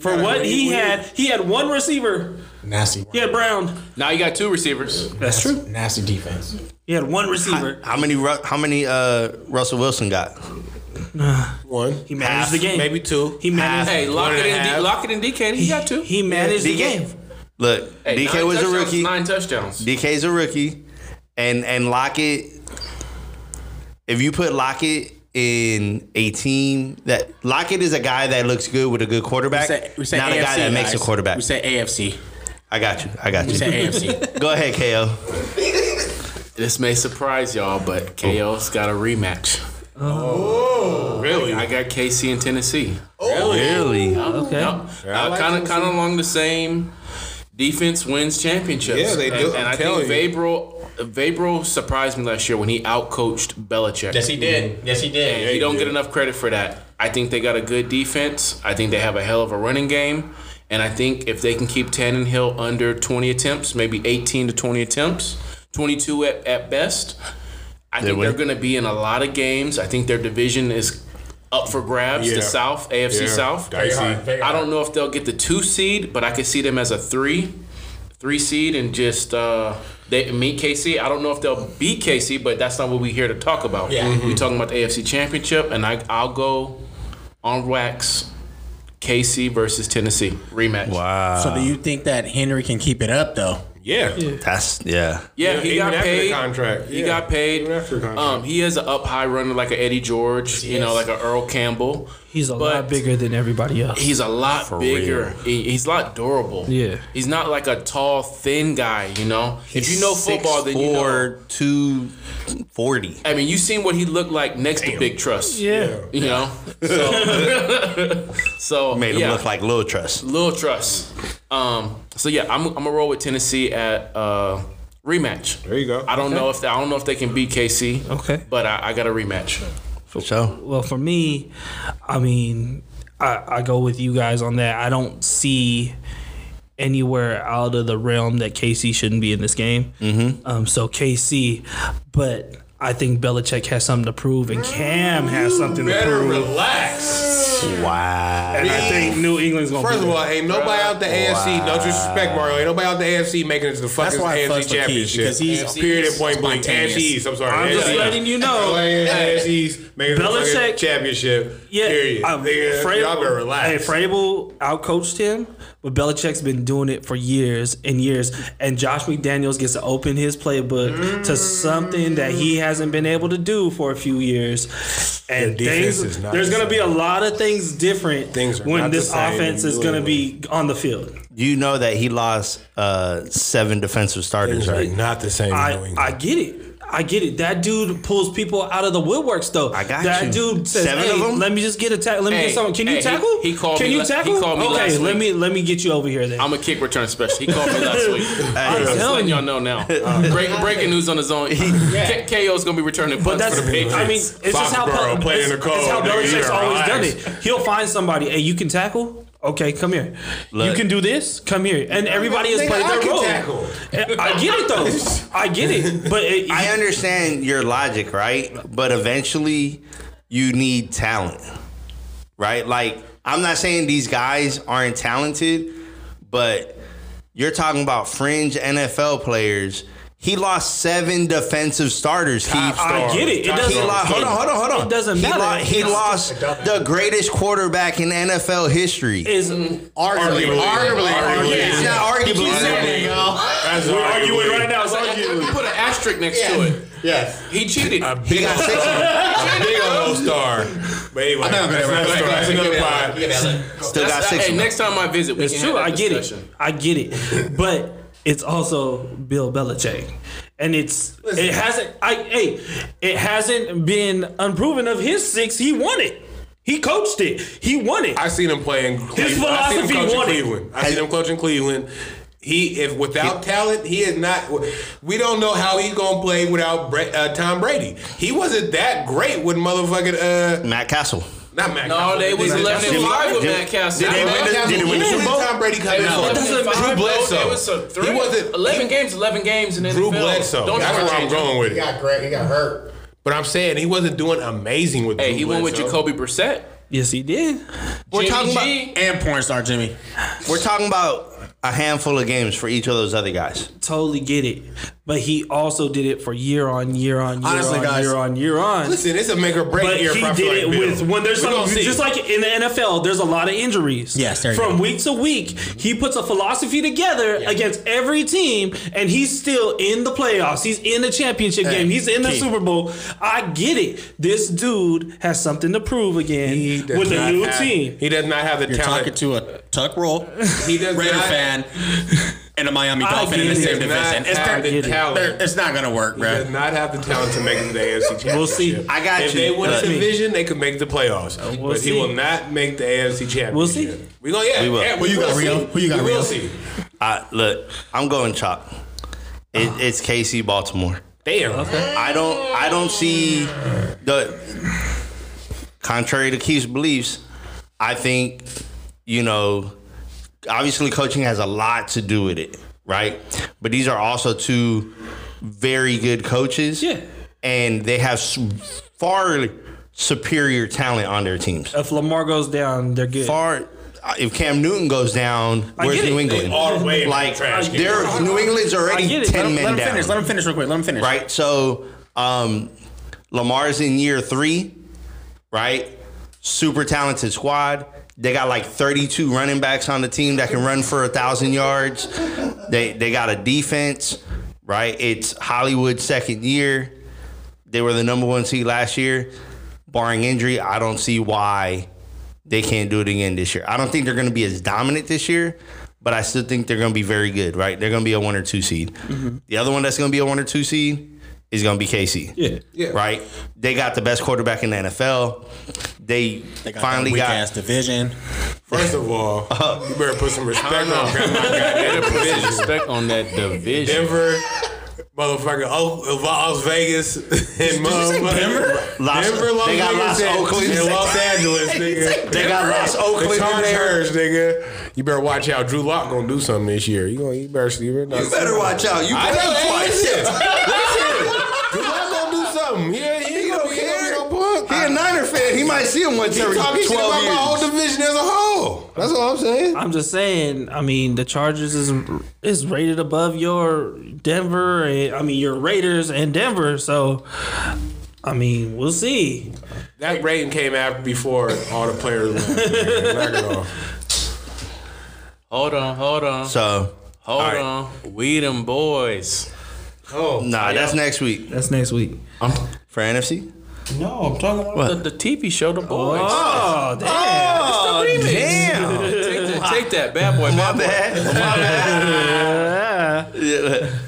For what he had, he had one receiver. Nasty. He had Brown. Now you got two receivers. That's true. Nasty defense. He had one receiver. How, how many How many? Uh, Russell Wilson got? One. He managed half, the game. Maybe two. He managed Hey, lock it, in D, lock it in D K. He got two. He managed yeah, the game. Look, hey, D K was a rookie. Nine touchdowns. D K's a rookie. And, and Lockett... If you put Lockett in a team that Lockett is a guy that looks good with a good quarterback, we say, we say not A F C, a guy that guys. makes a quarterback. We say A F C. I got you. I got we you. We say A F C. Go ahead, K O. This may surprise y'all, but K O's got a rematch. Oh, oh really? I got K C in Tennessee. Oh, really? really? Okay. Kind of, kind of along the same. Defense wins championships. Yeah, they do. And, and I think Vrabel. Vrabel surprised me last year when he outcoached Belichick. Yes, he did. Mm-hmm. Yes, he did. And yeah, he don't did. get enough credit for that. I think they got a good defense. I think they have a hell of a running game. And I think if they can keep Tannehill under twenty attempts, maybe eighteen to twenty attempts, twenty-two at, at best, I they think win. they're going to be in a lot of games. I think their division is up for grabs, yeah. the South, A F C yeah. South. Dicey. I don't know if they'll get the two seed, but I could see them as a three, three seed and just uh, – They meet K C. I don't know if they'll beat K C, but that's not what we're here to talk about. Yeah. Mm-hmm. We're talking about the A F C Championship, and I, I'll go on wax. K C versus Tennessee rematch. Wow. So do you think that Henry can keep it up though? Yeah. yeah. That's yeah. Yeah, he got paid. Contract. He got paid. Um, he has an up high runner like an Eddie George, you know, like an Earl Campbell. He's a lot bigger than everybody else. He's a lot bigger. He, he's a lot durable. Yeah. He's not like a tall, thin guy, you know. If you know football, then you know two forty. I mean, you seen what he looked like next to Big Truss. Yeah. You know? So, so made him look like Lil Truss. Lil Truss. Um, so yeah, I'm I'm gonna roll with Tennessee at uh, rematch. There you go. I don't okay. know if they, I don't know if they can beat K C. Okay, but I, I got a rematch. For sure. Well, for me, I mean, I, I go with you guys on that. I don't see anywhere out of the realm that K C shouldn't be in this game. Mm-hmm. Um, so K C, but I think Belichick has something to prove, and Cam has something to prove. Relax. Wow. And I think New England's going to First of all, ain't nobody out the A F C, wow. no disrespect, Mario, ain't nobody out the A F C making it to the fucking A F C championship. Because he's period point blank. A F C East, I'm sorry. I'm just letting you know. Making the championship. Yeah, period. Um, yeah, Frable, y'all better relax. Hey, Frable outcoached him, but Belichick's been doing it for years and years. And Josh McDaniels gets to open his playbook mm. to something that he hasn't been able to do for a few years. And things, is not there's the going to be a lot of things different things when this offense is going to be on the field. You know that he lost uh, seven defensive starters, right? Not the same. I, I get it. I get it. That dude pulls people out of the woodworks, though. I got that you. That dude says, Seven hey, of them? let me just get a tackle. Let me hey, get something. Can hey, you tackle? He, he called Can me. Can you la- tackle? He called me okay, last let week. me let me get you over here then. I'm a kick return specialist. He called me last week. I'm just letting y'all know now. Uh, break, breaking news on his own. Yeah. K O's going to be returning punts for the Patriots. I mean, it's Bobby just how Belichick's always done it. He'll find somebody. Hey, you can tackle? Okay, come here. Look. You can do this. Come here. And everybody has played their role. Tackle. I get it, though. I get it. But it, I understand your logic, right? But eventually, you need talent, right? Like, I'm not saying these guys aren't talented, but you're talking about fringe N F L players. He lost seven defensive starters. Top I stars. get it. It Top doesn't. Lost, hold on, hold on, hold on. It doesn't he matter. Lost, he lost the greatest quarterback in N F L history. Is arguably, arguably, arguably. arguably. Yeah. It's not arguably. That's We're arguing right now. It's like, you put an asterisk next yeah. to it. Yes, he cheated. A big old star. But anyway, that's another pod. Still got six. Hey, next time I visit, we can have that discussion. I get it. I get it. But it's also Bill Belichick. And it's Listen, it hasn't I hey, it hasn't been unproven of his six. He won it. He coached it. He won it. I seen him playing Cleveland. His I seen him coaching Cleveland. I seen him coaching Cleveland. He if without he, talent, he is not. We don't know how he's gonna play without uh, Tom Brady. He wasn't that great with motherfucking uh, Matt Castle. Not Matt. No, Castle. they was eleven and five with Matt Castle. Did, did, did, did, did, did they win the Super Bowl? Tom Brady cut in for Drew Bledsoe. It was a three. He wasn't eleven he, games, eleven games, and then Drew Bledsoe. Don't That's where I'm going with it. He got great. He got hurt. But I'm saying he wasn't doing amazing with. Hey, Drew he Bledsoe. went with Jacoby Brissett. Yes, he did. We're Jimmy talking G. about and porn star Jimmy. We're talking about a handful of games for each of those other guys. Totally get it. But he also did it for year on, year on, year Honestly, on, guys, year on, year on. Listen, it's a make or break but year. But he did it with when there's some, just like in the N F L, there's a lot of injuries. Yes, there you From go. week to week, he puts a philosophy together yeah. against every team, and he's still in the playoffs. He's in the championship hey, game. He's in the key. Super Bowl. I get it. This dude has something to prove again with a new have, team. He does not have the You're talent. You're talking to a tuck roll. He does Raider not. fan. And a Miami Dolphin in the same division. It's, it. it's not going to work, bro. He does not have the talent to make it to the A F C Championship. We'll see. I got if you. If they win the division, they could make the playoffs. We'll but see. He will not make the A F C Championship. We'll see. We gonna, yeah, we will. Yeah, Who you got, Rio? Who you got, Rio? We will see. Uh, look, I'm going Chop. It, uh, it's K C Baltimore. Damn. Okay. I don't. I don't see the. Contrary to Keith's beliefs, I think, you know. Obviously, coaching has a lot to do with it, right? But these are also two very good coaches. Yeah. And they have far superior talent on their teams. If Lamar goes down, they're good. Far, if Cam Newton goes down, where's New England? All the way like, the New England's already ten men down. Let him finish. Let him finish real quick. Let him finish. Right? So, um, Lamar's in year three, right? Super talented squad. They got like thirty-two running backs on the team that can run for a thousand yards. They they got a defense, right? It's Hollywood's second year. They were the number one seed last year. Barring injury, I don't see why they can't do it again this year. I don't think they're going to be as dominant this year, but I still think they're going to be very good, right? They're going to be a one or two seed. Mm-hmm. The other one that's going to be a one or two seed is going to be K C. Yeah, yeah. Right? They got the best quarterback in the N F L. They, they got finally got ass division. First of all, uh, you better put some respect on that division. Respect on that division. Denver, motherfucker, Las Vegas, and motherfucker. Denver, Las, Denver, Las they got Las Oakland, and Los Angeles, nigga. They got Los Oakland, the Chargers, nigga. You better watch out. Drew Lock gonna do something this year. You gonna, you better, you better, you better watch out. You better watch out. Drew Lock gonna do something. Yeah. He a Niner fan. He might see him once every twelve years. He talking about my whole division as a whole. That's all I'm saying. I'm just saying, I mean, the Chargers is is rated above your Denver. And, I mean, your Raiders and Denver. So I mean, we'll see. That rating came after before all the players left. Hold on, hold on. So, hold right. on. We them boys. Oh, nah, yeah. that's next week. That's next week. Um, for N F C? No, I'm talking about what? The, the T V show, The Boys. Oh, damn. Oh, it's the remix. Damn. take, that, take that, bad boy. Bad My boy. bad. My bad. yeah.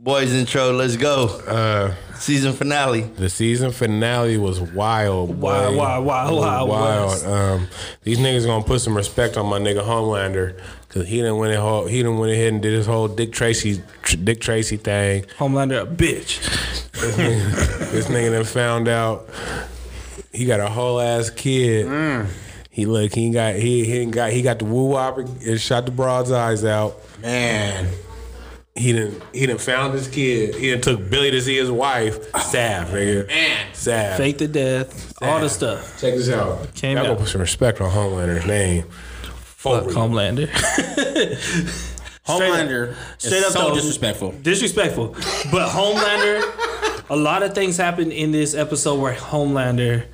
Boys intro, let's go. Uh, season finale. The season finale was wild, boy. Wild, wild, wild, wild. wild. Um, these niggas gonna put some respect on my nigga Homelander, cause he done went it whole, he done went ahead and did his whole Dick Tracy, Dick Tracy thing. Homelander a bitch. This nigga, this nigga done found out he got a whole ass kid. Mm. He look, he got, he he got, he got the woo whopper and shot the broad's eyes out. Man. He done, he done found his kid. He done took Billy to see his wife. Sad, nigga. Man. Sad. Fake to death. Sad. All the stuff. Check this out. Came out. Y'all gonna put some respect on Homelander's name. Fuck Homelander. Homelander straight up, is so disrespectful. Disrespectful. But Homelander, a lot of things happened in this episode where Homelander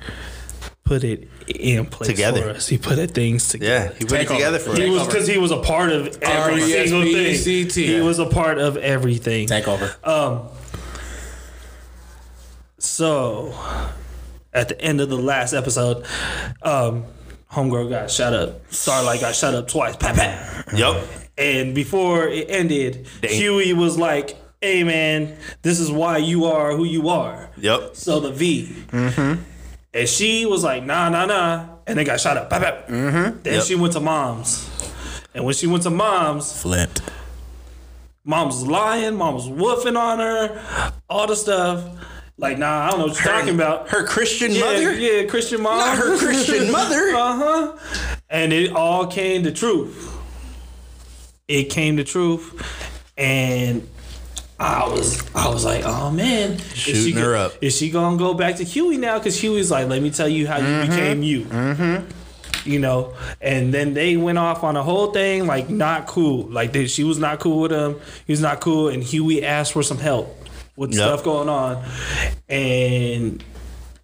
put it in place together. For us. He put it things together. Yeah, he put it together for us. He was because he was a part of every single thing. He was a part of everything. Take over. Um. So, at the end of the last episode, um, Homegirl got shot up. Starlight got shot up twice. Pat pat. Yup. And before it ended, Dang. Huey was like, "Hey man, this is why you are who you are." Yup. So the V. Mm-hmm. And she was like, nah, nah, nah. And they got shot up. Bap, bap. Mm-hmm. Then yep. she went to Mom's. And when she went to Mom's, flipped. Mom's was lying. Mom was woofing on her. All the stuff. Like, nah, I don't know what you're her, talking about. Her Christian yeah, mother? Yeah, Christian mom. Not her Christian mother. uh-huh. And it all came to truth. It came to truth. And I was I was like, oh man, shooting is she her go, up. Is she gonna go back to Huey now? Because Huey's like, let me tell you how mm-hmm. you became you. Mm-hmm. You know, and then they went off on a whole thing, like not cool. Like they, she was not cool with him. He was not cool, and Huey asked for some help with yep. stuff going on. And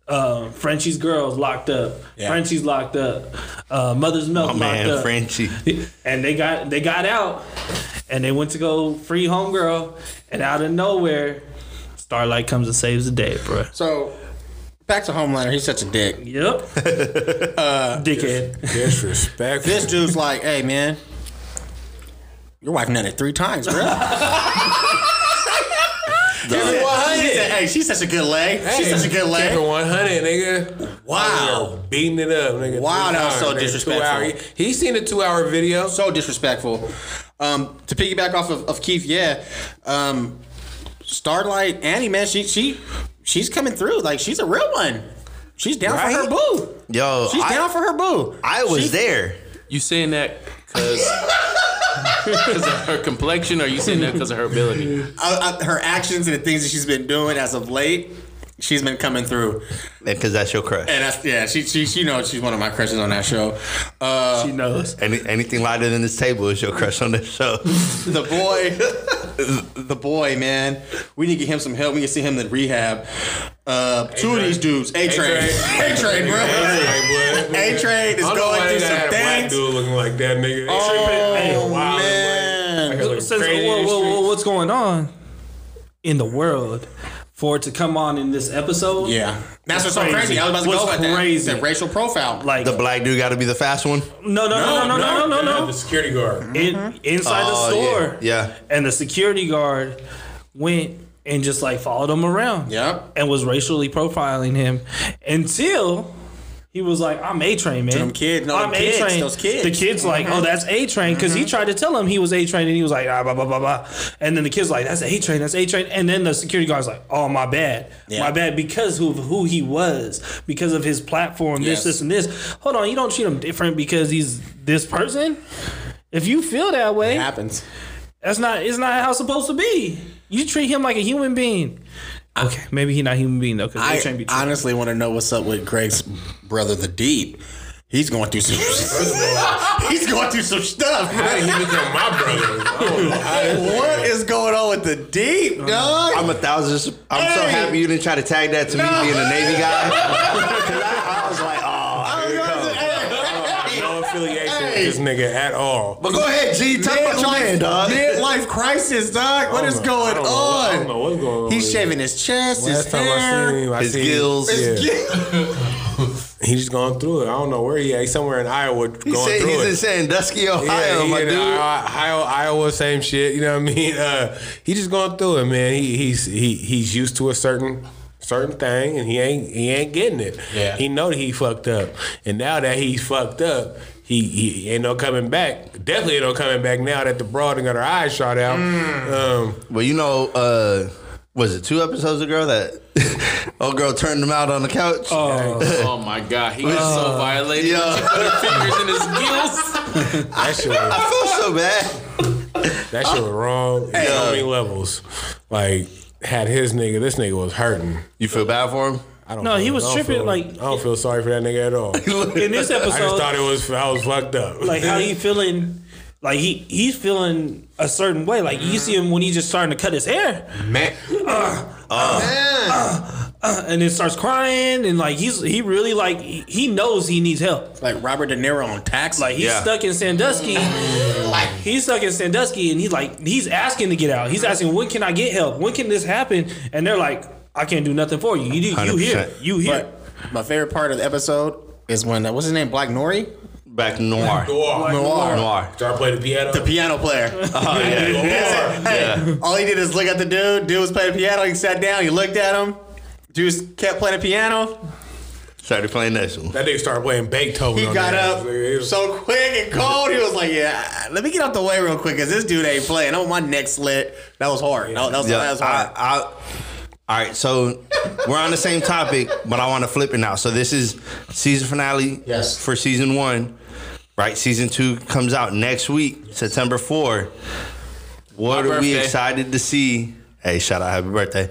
um, Frenchie's girl's locked up. Yeah. Frenchie's locked up. Uh, Mother's milk oh, locked man, up. Frenchie. And they got they got out. And they went to go free Homegirl, and out of nowhere, Starlight comes and saves the day, bro. So, back to Homelander. He's such a dick. Yep. uh, Dickhead. Disrespectful. This dude's like, hey, man, your wife nutted three times, bro. He said, hey, she's such a good leg. Hey, she's such a good leg. Kept it one hundred, nigga. Wow. Beating it up, nigga. Wow, that was so nigga. disrespectful. He, he seen a two-hour video. So disrespectful. Um, to piggyback off of, of Keith, yeah. Um, Starlight Annie, man, she she she's coming through. Like, she's a real one. She's down right? for her boo. Yo, she's I, down for her boo. I was she's, there. You saying that because... Because of her complexion, or are you saying that because of her ability? I, I, her actions and the things that she's been doing as of late, she's been coming through. Because that's your crush. And that's, yeah, she she she knows she's one of my crushes on that show. Uh, she knows. Any, anything lighter than this table is your crush on that show. The boy, the boy, man. We need to get him some help. We need to see him in rehab. Uh, two of these dudes, A Train, A Train, bro. A Train is going through some things. Dude looking like that, nigga. Oh man! What's going on in the world for it to come on in this episode? Yeah, that's what's so crazy. I was about to go about that. That racial profile, like the black dude got to be the fast one. No, no, no, no, no, no, no, no. The security guard inside the store. Yeah, and the security guard went and just like followed him around. Yep. And was racially profiling him until he was like, I'm A-Train, man. Them kids, no, I'm A-Train. Those kids. The kid's like, mm-hmm. oh, that's A-Train. Because mm-hmm. he tried to tell him he was A-Train, and he was like, ah, blah, blah, blah, blah. And then the kid's like, that's A-Train, that's A-Train. And then the security guard's like, oh, my bad. Yeah. My bad, because of who he was, because of his platform, yes. this, this, and this. Hold on, you don't treat him different because he's this person? If you feel that way. It happens. That's not, it's not how it's supposed to be. You treat him like a human being. Okay, maybe he's not a human being though. Cause I be honestly want to know what's up with Greg's brother, the Deep. He's going through some He's going through some stuff. How did he become my brother? Oh, what is going on with the deep, dog? I'm a thousand. I'm hey. so happy you didn't try to tag that to no. me being a Navy guy. I, I was like, oh, here it comes. No affiliation hey. with this nigga at all. But go ahead, G. Talk about your man, dog. Midlife crisis, dog. What is going on? I don't know what's going on. He's shaving his chest, his hair, his gills. His gills. He's just going through it. I don't know where he at. He's somewhere in Iowa going he said, through he's it. He's in Sandusky, Ohio, yeah, my dude. Iowa, Iowa, same shit. You know what I mean? Uh, he just going through it, man. He he's he he's used to a certain certain thing, and he ain't he ain't getting it. Yeah. He know that he fucked up, and now that he's fucked up, he he ain't no coming back. Definitely ain't no coming back now that the broad got her eyes shot out. Mm. Um, well, you know. Uh, Was it two episodes ago that old girl turned him out on the couch? Oh, oh my God. He was uh, so violated. She put her fingers in his gills. That shit was, I feel so bad. That shit was wrong hey, in so many levels. Like, had his nigga, this nigga was hurting. You feel bad for him? I don't no, feel, he was I don't tripping. Feel, like I don't feel sorry for that nigga at all. In this episode, I just thought it was I was fucked up. Like how he feeling... Like, he, he's feeling a certain way. Like, you see him when he's just starting to cut his hair. Man. Uh, uh, Man. Uh, uh, and then starts crying. And, like, he's he really, like, he knows he needs help. Like Robert De Niro on Tax. Like, he's yeah. stuck in Sandusky. Like, he's stuck in Sandusky, and he's, like, he's asking to get out. He's asking, when can I get help? When can this happen? And they're like, I can't do nothing for you. You, you here. You here. But my favorite part of the episode is when, uh, what's his name, Black Nori? Back Noir. Noir. Noir. Noir. Did I play the piano? The piano player. Oh, yeah. Noir. Hey, yeah. All he did is look at the dude. Dude was playing the piano. He sat down. He looked at him. Dude kept playing the piano. Started playing that one. That nigga started playing Beethoven. He on got up was, so quick and cold. He was like, yeah, let me get out the way real quick because this dude ain't playing. Oh, my neck slit. That was hard. Yeah. That was, yeah. that was hard. I, I, All right, so we're on the same topic, but I want to flip it now. So this is season finale yes. for season one, right? Season two comes out next week, yes. September fourth. What My are birthday. we excited to see? Hey, shout out, happy birthday.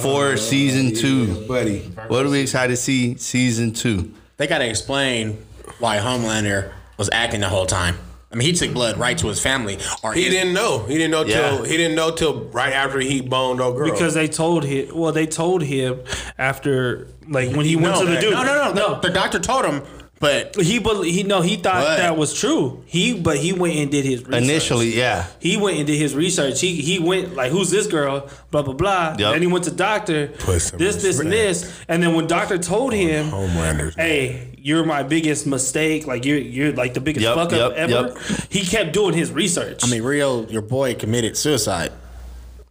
For uh, season two. Yeah, buddy. What are we excited to see season two? They got to explain why Homelander was acting the whole time. I mean, he took blood right to his family. Or he his, didn't know. He didn't know yeah. till he didn't know till right after he boned old girl. Because they told him. Well, they told him after, like when he no, went to the dude. No, no, no, no. The, the doctor told him, but he he no, he thought but, that was true. He but he went and did his research. Initially, yeah. He went and did his research. He he went like, who's this girl? Blah blah blah. Yep. And he went to doctor. This this and this. And then when doctor told him, Homelander's hey. You're my biggest mistake. Like you're, you're like the biggest yep, fuck up yep, ever. Yep. He kept doing his research. I mean, Rio, your boy committed suicide.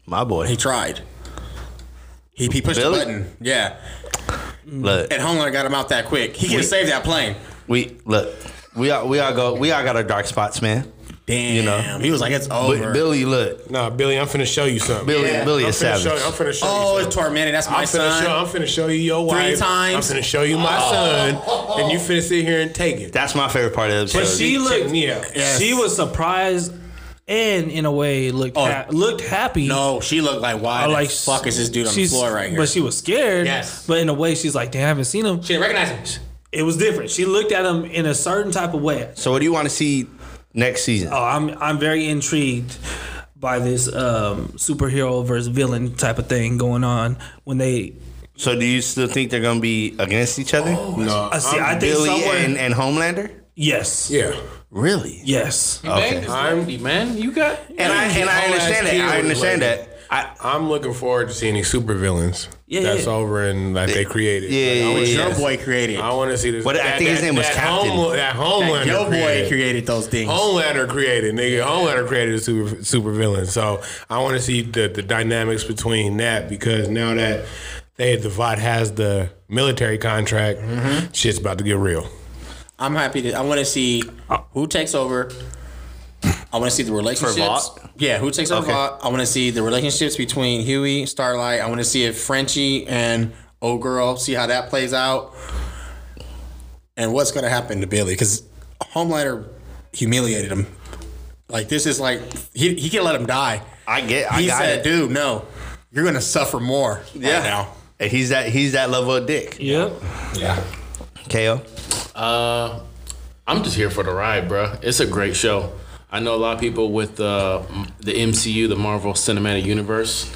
My boy, he tried. He he pushed Billy? the button. Yeah. Look, and Homeland got him out that quick. He could have saved that plane. We look. We all we all go. We all got our dark spots, man. Damn. You know? He was like, it's over. But Billy, look. Nah, Billy, I'm finna show you something. Billy, yeah. Billy I'm is savage. Show, I'm finna show oh, you Oh, it's tormented. That's my I'm son. Show, I'm finna show you your wife. Three times. I'm finna show you my oh. son. Oh. And you finna sit here and take it. That's my favorite part of the episode. But she looked, yeah. yes. she was surprised and in a way looked, oh. ha- looked happy. No, she looked like, why the like, fuck is this dude on the floor right here? But she was scared. Yes. But in a way, she's like, damn, I haven't seen him. She didn't recognize him. It was different. She looked at him in a certain type of way. So what do you want to see next season? Oh, I'm I'm very intrigued by this um, superhero versus villain type of thing going on when they. So do you still think they're going to be against each other? Oh, no, I see. I'm I think Billy and, and Homelander. Yes. Yeah. Really? Yes. Okay. I'm, man, you got. You and I and I understand that. I understand that. I, I'm looking forward to seeing these supervillains yeah, that's yeah. over and like they created. Yeah, like, I want yeah, your yeah. boy created. I want to see this. But that, I think that, his name that, was that Captain. Home, that Homelander. That your boy created. created those things. Homelander created, nigga. Homelander created a super supervillain. So I want to see the the dynamics between that, because now that they the V O D has the military contract, mm-hmm. shit's about to get real. I'm happy to. I want to see who takes over. I want to see the relationships. Yeah, who takes over okay. Vought. I want to see the relationships between Huey, Starlight. I want to see if Frenchie and Old Girl, see how that plays out. And what's going to happen to Billy? Because Homelander humiliated him. Like, this is like, he he can let him die. I get I He got said, it. dude, no, you're going to suffer more yeah. right now. And he's that, he's that level of dick. Yep. Yeah. K O? Uh, I'm just here for the ride, bro. It's a great show. I know a lot of people with uh, the M C U, the Marvel Cinematic Universe,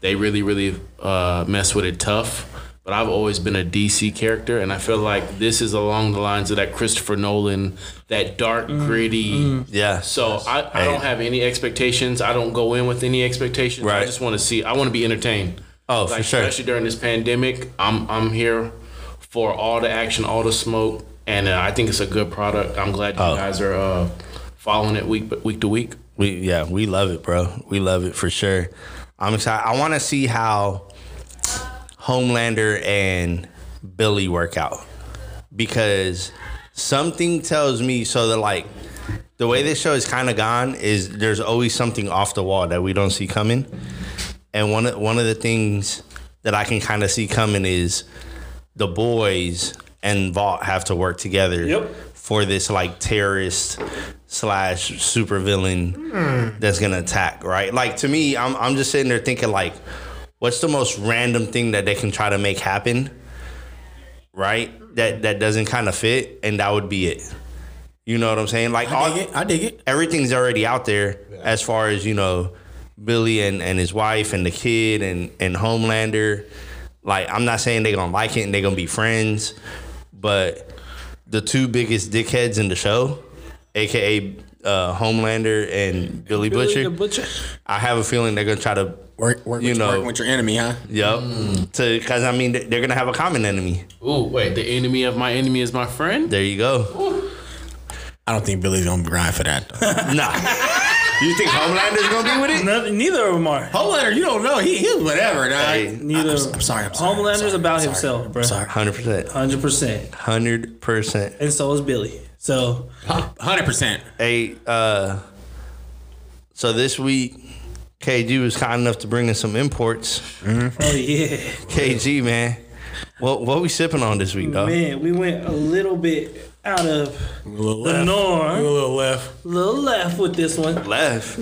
they really, really uh, mess with it tough. But I've always been a D C character, and I feel like this is along the lines of that Christopher Nolan, that dark, mm, gritty. Mm. Yeah. So yes. I, I hey. don't have any expectations. I don't go in with any expectations. Right. I just want to see. I want to be entertained. Oh, like, for sure. Especially during this pandemic, I'm I'm here for all the action, all the smoke, and uh, I think it's a good product. I'm glad you oh. guys are uh, following it week week to week. We yeah, we love it, bro. We love it for sure. I'm excited. I want to see how Homelander and Billy work out, because something tells me so that, like, the way this show is kind of gone is there's always something off the wall that we don't see coming. And one of, one of the things that I can kind of see coming is the boys and Vault have to work together yep. for this, like, terrorist slash supervillain mm. that's going to attack, right? Like, to me, I'm I'm just sitting there thinking, like, what's the most random thing that they can try to make happen, right? That that doesn't kind of fit, and that would be it. You know what I'm saying? Like, I dig all, it. I dig it. Everything's already out there yeah. as far as, you know, Billy and, and his wife and the kid and, and Homelander. Like, I'm not saying they're going to like it and they're going to be friends, but the two biggest dickheads in the show, a k a. Uh, Homelander and Billy, Billy Butcher. Butcher. I have a feeling they're going to try to Work, work, you with, know, work with your enemy, huh? Yep. Because, mm. I mean, they're going to have a common enemy. Ooh, wait. The enemy of my enemy is my friend? There you go. Ooh. I don't think Billy's going to grind for that. Nah. You think Homelander's going to be with it? No, neither of them are. Homelander, you don't know. He, he's whatever. Nah. Hey, neither. I'm, I'm sorry. I'm sorry. Homelander's I'm sorry, about I'm himself, bro. Sorry. one hundred percent. one hundred percent. one hundred percent. And so is Billy. So. one hundred percent. Hey, uh, so this week, K G was kind enough to bring in some imports. Mm-hmm. Oh, yeah. K G, man. What what we sipping on this week, dog? Man, we went a little bit out of the norm. A little left. A little left with this one. Left.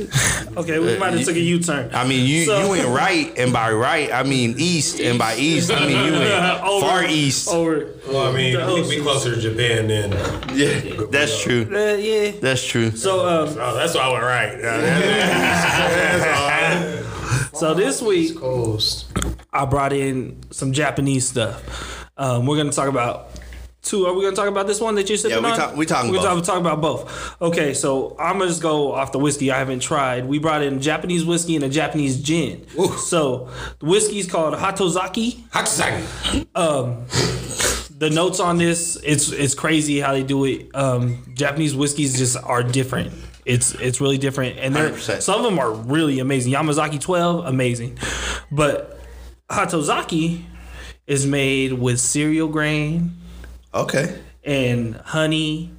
Okay, we might have took a U-turn. I mean, you, so. you went right, and by right, I mean east, and by east, I mean you went over, far east. Over. Well, I mean, we closer to Japan than. Yeah, that's true. Uh, yeah. That's true. So, um, oh, that's why I went right. That's all. So this week, I brought in some Japanese stuff. Um, we're going to talk about Two, are we going to talk about this one that you're sipping yeah, we on? Yeah, we're talking about both. We're talking about both. Okay, so I'm going to just go off the whiskey I haven't tried. We brought in Japanese whiskey and a Japanese gin. Ooh. So the whiskey's called Hatozaki. Hatozaki. Um, the notes on this, it's it's crazy how they do it. Um, Japanese whiskeys just are different. It's it's really different. And some of them are really amazing. Yamazaki twelve, amazing. But Hatozaki is made with cereal grain. Okay. And honey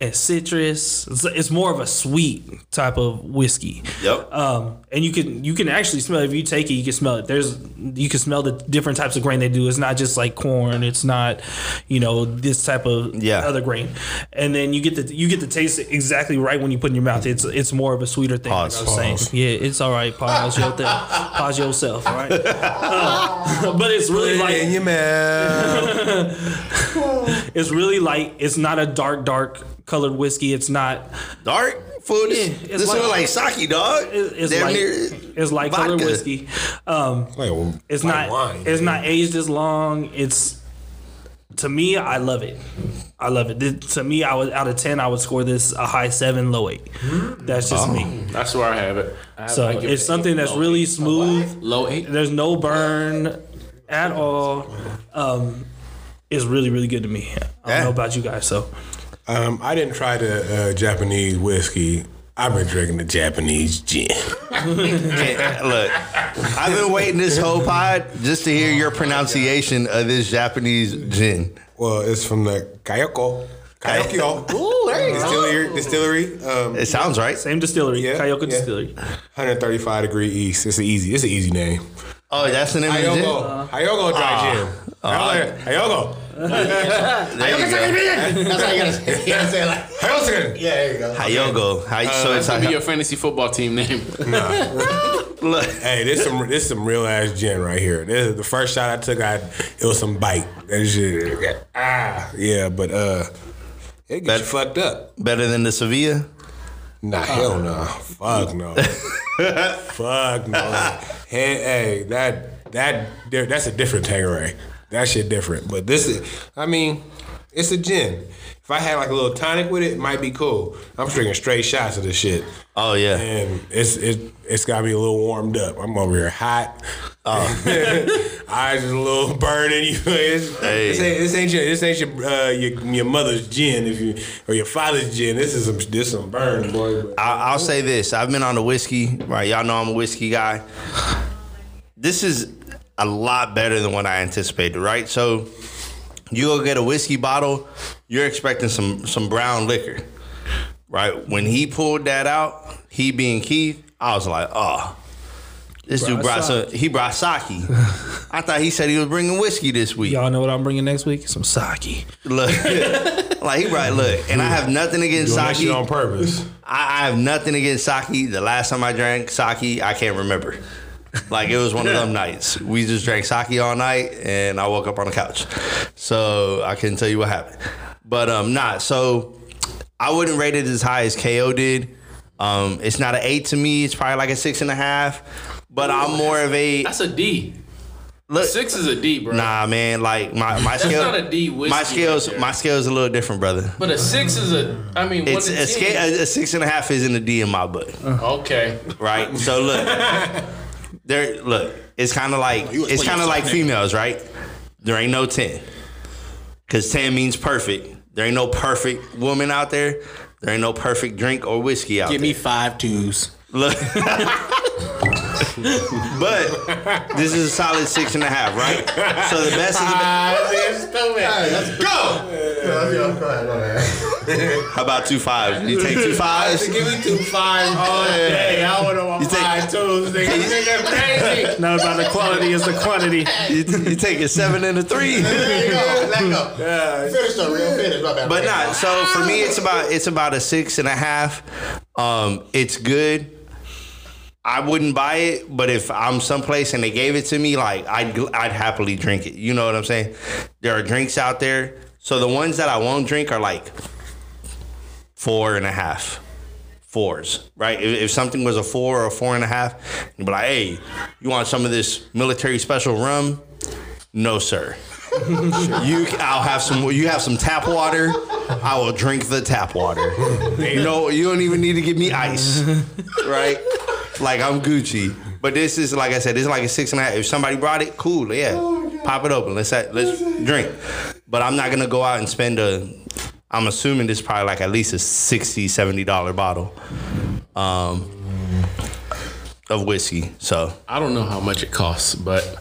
and citrus. It's, it's more of a sweet type of whiskey. Yep. Um, and you can you can actually smell it. If you take it, you can smell it. There's you can smell the different types of grain they do. It's not just like corn. It's not, you know, this type of yeah. other grain. And then you get the you get the taste exactly right when you put it in your mouth. It's it's more of a sweeter thing. Pause, like I was pause. saying. Yeah, it's all right. Pause your thing. Pause yourself. All right. Uh, but it's really like in your mouth. It's really light. It's not a dark, dark colored whiskey. It's not dark. Food. Yeah, this is like, like sake, dog. It's, it's like near, it's like vodka. Colored whiskey. Um, it's, like a, it's not wine, it's man. not aged as long. It's to me, I love it. I love it. This, to me, I would out of ten, I would score this a high seven, low eight. That's just oh, me. That's where I have it. I have, so it's something eight, that's really eight, smooth. Low eight. There's no burn at all. Um, It's really, really good to me. I don't know about you guys, so. Um, I didn't try the uh, Japanese whiskey. I've been drinking the Japanese gin. Yeah, look, I've been waiting this whole pod just to hear your pronunciation of this Japanese gin. Well, it's from the Kayoko. Kayoko. Ooh, there you go. Distillery. distillery um, it sounds right. Same distillery. Yeah, Kayoko yeah. Distillery. one thirty-five degree east. It's an easy. It's an easy name. Oh, that's the name of the gin? Hayogo. Hayogo dry gin. Hayogo. That's how you gotta say it. Like, Hayogo. Yeah, there you go. Hayogo. Okay. Uh, so it's like be your fantasy football team name. Nah. Look. Hey, this some this some real ass gin right here. This is the first shot I took. I it was some bite. That shit. Ah, yeah, but uh, It gets better, fucked up. Better than the Sevilla? Nah, hell no. Nah. Fuck no. Fuck no. Hey, hey, that that that's a different Tangeray. That shit different. But this is, I mean, it's a gin. If I had like a little tonic with it, it might be cool. I'm drinking straight shots of this shit. Oh yeah. And it's it it's gotta be a little warmed up. I'm over here hot. Oh. Eyes is a little burning. You it's, hey. this, ain't, this ain't your this ain't your, uh, your your mother's gin if you or your father's gin. This is some this some burn, boy. I, I'll say this. I've been on the whiskey, right? Y'all know I'm a whiskey guy. This is a lot better than what I anticipated, right? So you go get a whiskey bottle, you're expecting some some brown liquor, right? When he pulled that out, he being Keith, I was like, oh, this dude brought some, he brought sake. I thought he said he was bringing whiskey this week. Y'all know what I'm bringing next week? Some sake. Look, like he brought, look, and I have nothing against sake. Doing that shit on purpose. I, I have nothing against sake. The last time I drank sake, I can't remember. Like, it was one of them nights. We just drank sake all night, and I woke up on the couch. So I couldn't tell you what happened. But um, nah, so I wouldn't rate it as high as K O did. Um, it's not an eight to me. It's probably like a six and a half. But ooh, I'm more of a... That's a D. Look, six is a D, bro. Nah, man. Like, my, my scale... That's not a D whiskey. My scale's, right my scale's a little different, brother. But a six is a... I mean, it's a, scale, a, a six and a half isn't a D in my book. Okay. Right? So, look... There, look, it's kind of like it's kind of like females, right? There ain't no ten, cause ten means perfect. There ain't no perfect woman out there. There ain't no perfect drink or whiskey out there. Give me five twos. Look, but this is a solid six and a half, right? So the best is the best. Let's go. How about two fives? You take two fives. Give me two fives all day. I want to want five twos. Crazy. Not about the quality, it's the quantity. You, you take a seven and a three. There you go. Let go. Yeah. Finish the real finish. My bad. But not. So for me, it's about it's about a six and a half. Um, it's good. I wouldn't buy it, but if I'm someplace and they gave it to me, like I'd I'd happily drink it. You know what I'm saying? There are drinks out there. So the ones that I won't drink are like four and a half, fours, right? If, if something was a four or a four and a half, you'd be like, hey, you want some of this military special rum? No, sir. You, I'll have some. You have some tap water. I will drink the tap water. You know, you don't even need to give me ice, right? Like, I'm Gucci. But this is, like I said, this is like a six and a half. If somebody brought it, cool, yeah. Oh, pop it open. Let's let's drink. But I'm not going to go out and spend a, I'm assuming this is probably like at least a sixty dollars, seventy dollars bottle um, of whiskey. So I don't know how much it costs, but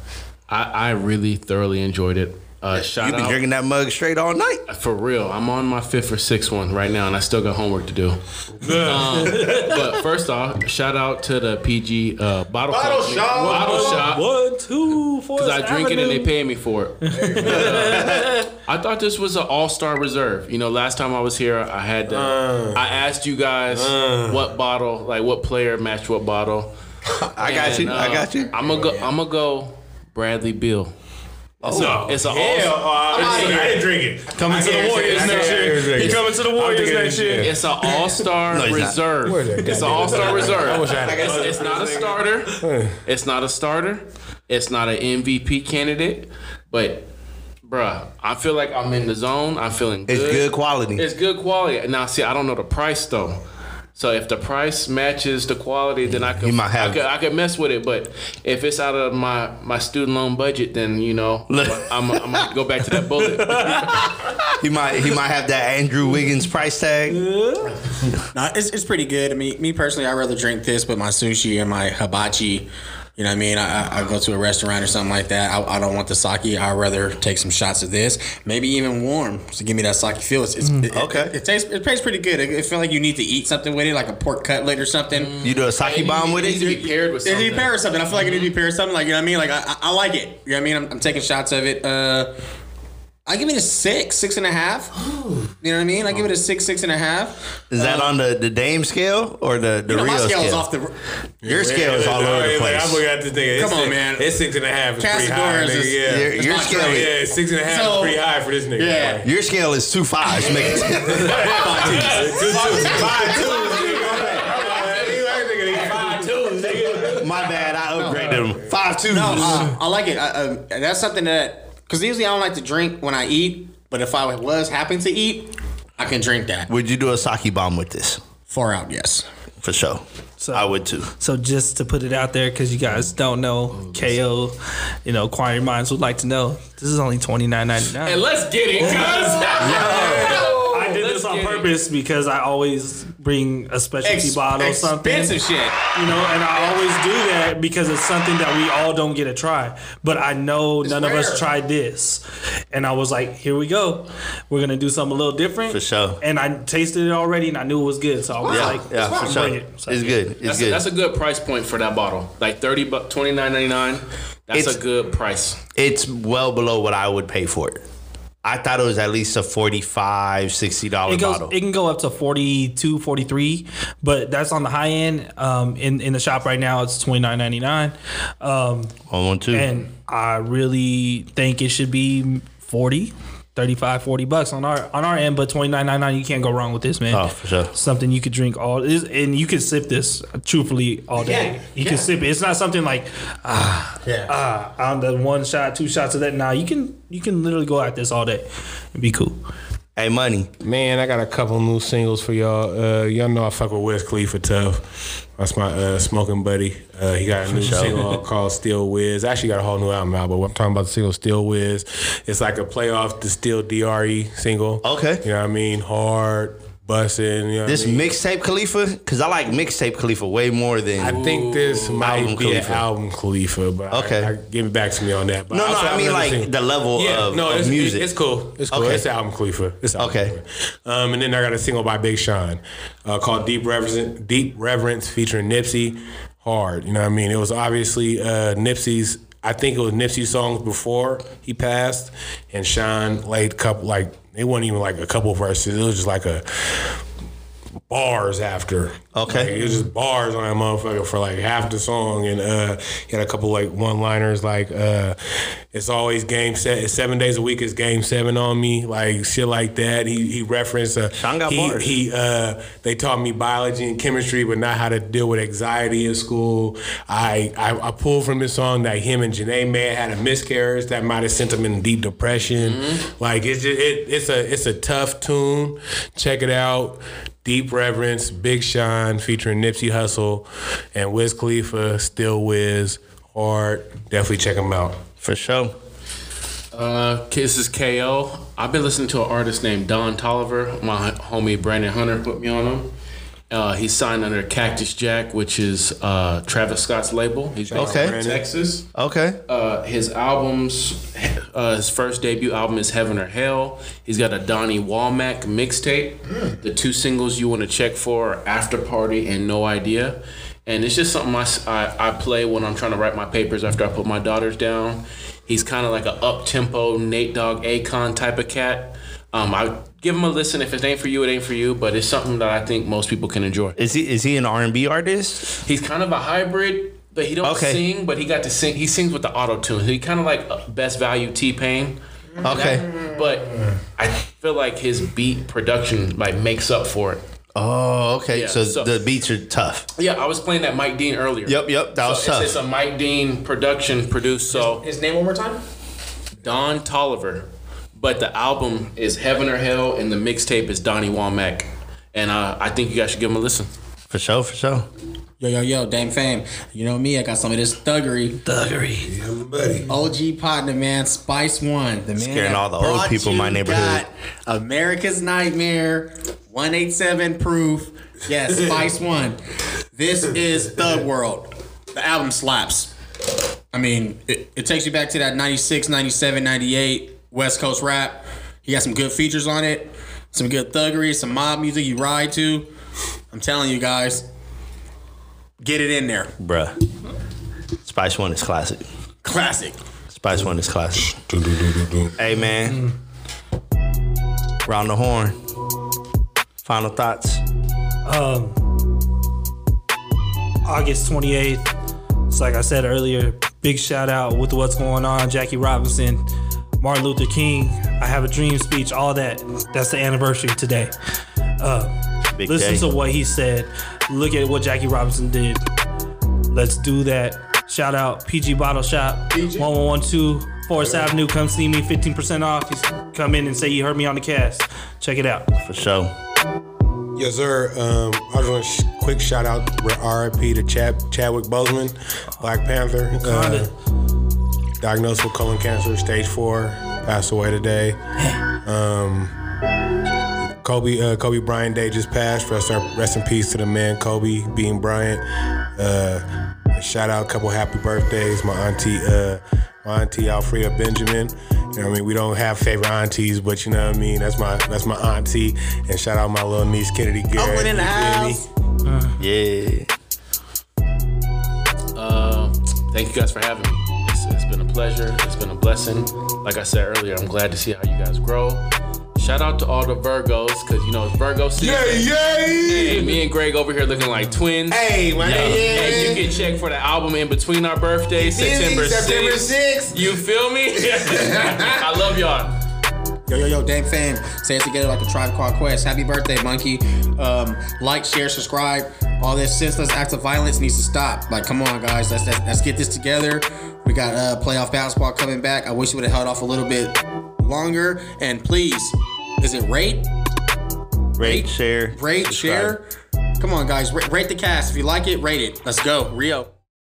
I, I really thoroughly enjoyed it. Uh, shout You've been out. Drinking that mug straight all night. For real. I'm on my fifth or sixth one right now, and I still got homework to do. um, but first off, shout out to the P G uh, Bottle, bottle Shop. Bottle Shop. One, two, four. Because I drink Avenue. It and they pay me for it. uh, I thought this was an all-star reserve. You know, last time I was here, I had to, uh, I asked you guys uh, what bottle, like what player matched what bottle. I and, got you. Uh, I got you. I'm gonna go. I'm gonna go. Bradley Beal. Oh, no, it's a hell. Uh, I didn't drink it. Coming to the Warriors next year. He's coming to the Warriors next year. It's an All-Star no, Reserve. It's an All-Star Reserve. It's not a starter. It's not a starter. It's not an M V P candidate. But, bruh, I feel like I'm in the zone. I'm feeling good. It's good quality. It's good quality. Now, see, I don't know the price though. So if the price matches the quality, then I could, I could I could mess with it. But if it's out of my, my student loan budget, then you know I'm I'm gonna go back to that bullet. He might he might have that Andrew Wiggins price tag. No, it's it's pretty good. I mean, me personally, I'd rather drink this with my sushi and my hibachi. You know what I mean? I, I go to a restaurant or something like that. I, I don't want the sake. I'd rather take some shots of this. Maybe even warm to give me that sake feel. It's, it's, mm, it, okay. It, it, it tastes. It tastes pretty good. It, it feels like you need to eat something with it, like a pork cutlet or something. You do a sake and bomb you, with it. It needs to be paired with something. It needs to be paired with something. I feel like it needs to be paired with something. Like, you know what I mean? Like I, I, I like it. You know what I mean? I'm, I'm taking shots of it. Uh, I give it a six, six and a half. You know what I mean? I give it a six, six and a half. Is um, that on the, the Dame scale or the, the you know, Rio scale? My scale is off the. Your scale yeah, is all over the place. I'm looking at this thing. Come on, man. It's six and a half. Is pretty high, is, nigga. Yeah. Your, your scale true. is yeah, six and a half. So, is pretty high for this nigga. Yeah. Like, your scale is two fives. Make it ten. Five twos. Five twos. My bad. I upgraded him. Five twos. No, uh, I like it. I, uh, that's something that because usually I don't like to drink when I eat. But if I was happen to eat, I can drink that. Would you do a sake bomb with this? Far out, yes. For sure. So, I would too. So just to put it out there, because you guys don't know, K O, you know, Choir Minds would like to know, this is only twenty-nine ninety-nine. And let's get it, cuz. I did let's this on purpose it. because I always bring a specialty Ex- bottle or something. Expensive shit. You know, and I always do that because it's something that we all don't get to try. But I know it's none rare. of us tried this. And I was like, here we go. We're going to do something a little different. For sure. And I tasted it already and I knew it was good. So I was wow. like, yeah, yeah, for sure. It. So it's good. It's that's good. A, that's a good price point for that bottle. Like thirty bucks, twenty-nine ninety-nine. That's it's, a good price. It's well below what I would pay for it. I thought it was at least a forty-five dollars, sixty dollars it goes, bottle. It can go up to forty-two dollars, forty-three dollars, but that's on the high end. Um, in, in the shop right now, it's twenty-nine ninety-nine. Um, I want to. And I really think it should be forty, thirty-five, forty bucks on our on our end, but twenty-nine ninety-nine, you can't go wrong with this, man. Oh, for sure. Something you could drink all this, and you could sip this truthfully all day. Yeah, you yeah. can sip it. It's not something like ah yeah. ah on the one shot, two shots of that. Nah, you can you can literally go at this all day and be cool. Hey, money. Man, I got a couple new singles for y'all. Uh, y'all know I fuck with Wiz Khalifa tough. That's my uh, smoking buddy. Uh, he got a new sure. single called Still Wiz. I actually got a whole new album out, but I'm talking about the single Still Wiz. It's like a play off the Still D R E single. Okay. You know what I mean? Hard, bussin'. You know this I mean? Mixtape Khalifa? Because I like mixtape Khalifa way more than I think this might album be Khalifa. An album Khalifa, but okay. I, I, give it back to me on that. But no, no, I, I mean like seen. the level yeah, of, no, of it's, music. It's cool. It's cool. Okay. It's album Khalifa. It's album okay. Khalifa. Um, and then I got a single by Big Sean uh, called Deep Reverence, Deep Reverence featuring Nipsey. Hard, you know what I mean? It was obviously uh, Nipsey's. I think it was Nipsey's songs before he passed, and Sean laid couple like. It wasn't even like a couple verses. It was just like a bars after. Okay. Like it was just bars on that motherfucker for like half the song. And uh, he had a couple like one-liners like, uh, it's always game set. It's seven days a week. It's game seven on me. Like shit like that. He he referenced. Uh, Sean got he, bars. He, uh, they taught me biology and chemistry, but not how to deal with anxiety in school. I, I, I pulled from this song that him and Janae Mann had a miscarriage that might have sent him in deep depression. Mm-hmm. Like it's just, it, it's a it's a tough tune. Check it out. Deep Reverence, Big Sean featuring Nipsey Hussle and Wiz Khalifa, Still Wiz, or definitely check them out. For sure. Uh, this is K O. I've been listening to an artist named Don Tolliver. My homie Brandon Hunter put me on him. Uh, he signed under Cactus Jack, which is uh, Travis Scott's label. He's based okay. in Texas. Okay. Uh, his albums, uh, his first debut album is Heaven or Hell. He's got a Donnie Womack mixtape. Mm. The two singles you want to check for are After Party and No Idea. And it's just something I, I, I play when I'm trying to write my papers after I put my daughters down. He's kind of like an up-tempo Nate Dogg Akon type of cat. Um, I give him a listen. If it ain't for you, it ain't for you. But it's something that I think most people can enjoy. Is he is he an R and B artist? He's kind of a hybrid, but he don't okay. sing. But he got to sing. He sings with the auto tune. He kind of like Best Value T-Pain. Okay, that, but I feel like his beat production like makes up for it. Oh, okay. Yeah, so, so the beats are tough. Yeah, I was playing that Mike Dean earlier. Yep, yep. That so was it's, tough. It's a Mike Dean production produced. So his, his name one more time. Don Tolliver. But the album is Heaven or Hell, and the mixtape is Donnie Womack. And uh, I think you guys should give him a listen. For sure, for sure. Yo, yo, yo, Dame Fame. You know me, I got some of this thuggery. Thuggery. Yeah, buddy. O G partner, man, Spice One. The man scaring all the old people in my neighborhood. Got America's Nightmare, one eighty-seven Proof. Yes, Spice One. This is Thug World. The album slaps. I mean, it, it takes you back to that ninety-six, ninety-seven, ninety-eight. West Coast rap. He got some good features on it, some good thuggery, some mob music you ride to. I'm telling you guys, get it in there. Bruh. Spice One is classic. Classic. Spice One is classic. Hey, man. Round the horn. Final thoughts? Um, August twenty-eighth. It's like I said earlier, big shout out with what's going on. Jackie Robinson, Martin Luther King, I Have a Dream speech, all that. That's the anniversary today. Uh, big listen day. to what he said. Look at what Jackie Robinson did. Let's do that. Shout out P G Bottle Shop, eleven twelve Forest right. Avenue. Come see me, fifteen percent off. Just come in and say you heard me on the cast. Check it out. For sure. Yes, sir. Um, I just want a sh- quick shout out R I P to Chad- Chadwick Boseman, Black Panther. Uh, diagnosed with colon cancer, stage four. Passed away today. Um, Kobe uh, Kobe Bryant Day just passed. Rest, rest in peace to the man, Kobe Bean Bryant. Uh, Shout out a couple happy birthdays. My auntie, uh, my auntie Alfreda Benjamin. You know what I mean? We don't have favorite aunties, but you know what I mean? That's my that's my auntie. And shout out my little niece Kennedy Garrett. Open in the house. Uh, yeah. Uh, thank you guys for having me. It's, it's been a pleasure. It's been a blessing. Like I said earlier, I'm glad to see how you guys grow. Shout out to all the Virgos, because, you know, it's Virgo season. Yeah, yeah. Hey, me and Greg over here looking like twins. Hey, man. Yeah. Yeah. And you can check for the album in between our birthdays, September sixth. September sixth. You feel me? I love y'all. Yo, yo, yo, Dame fam. Say it together like a Tribe Called Quest. Happy birthday, monkey. Um, like, share, subscribe. All this senseless acts of violence needs to stop. Like, come on, guys. Let's, let's, let's get this together. We got uh, playoff basketball coming back. I wish you would have held off a little bit longer. And please... Is it rate? Rate, rate share. Rate, subscribe. Share. Come on, guys. R- rate the cast. If you like it, rate it. Let's go. Rio.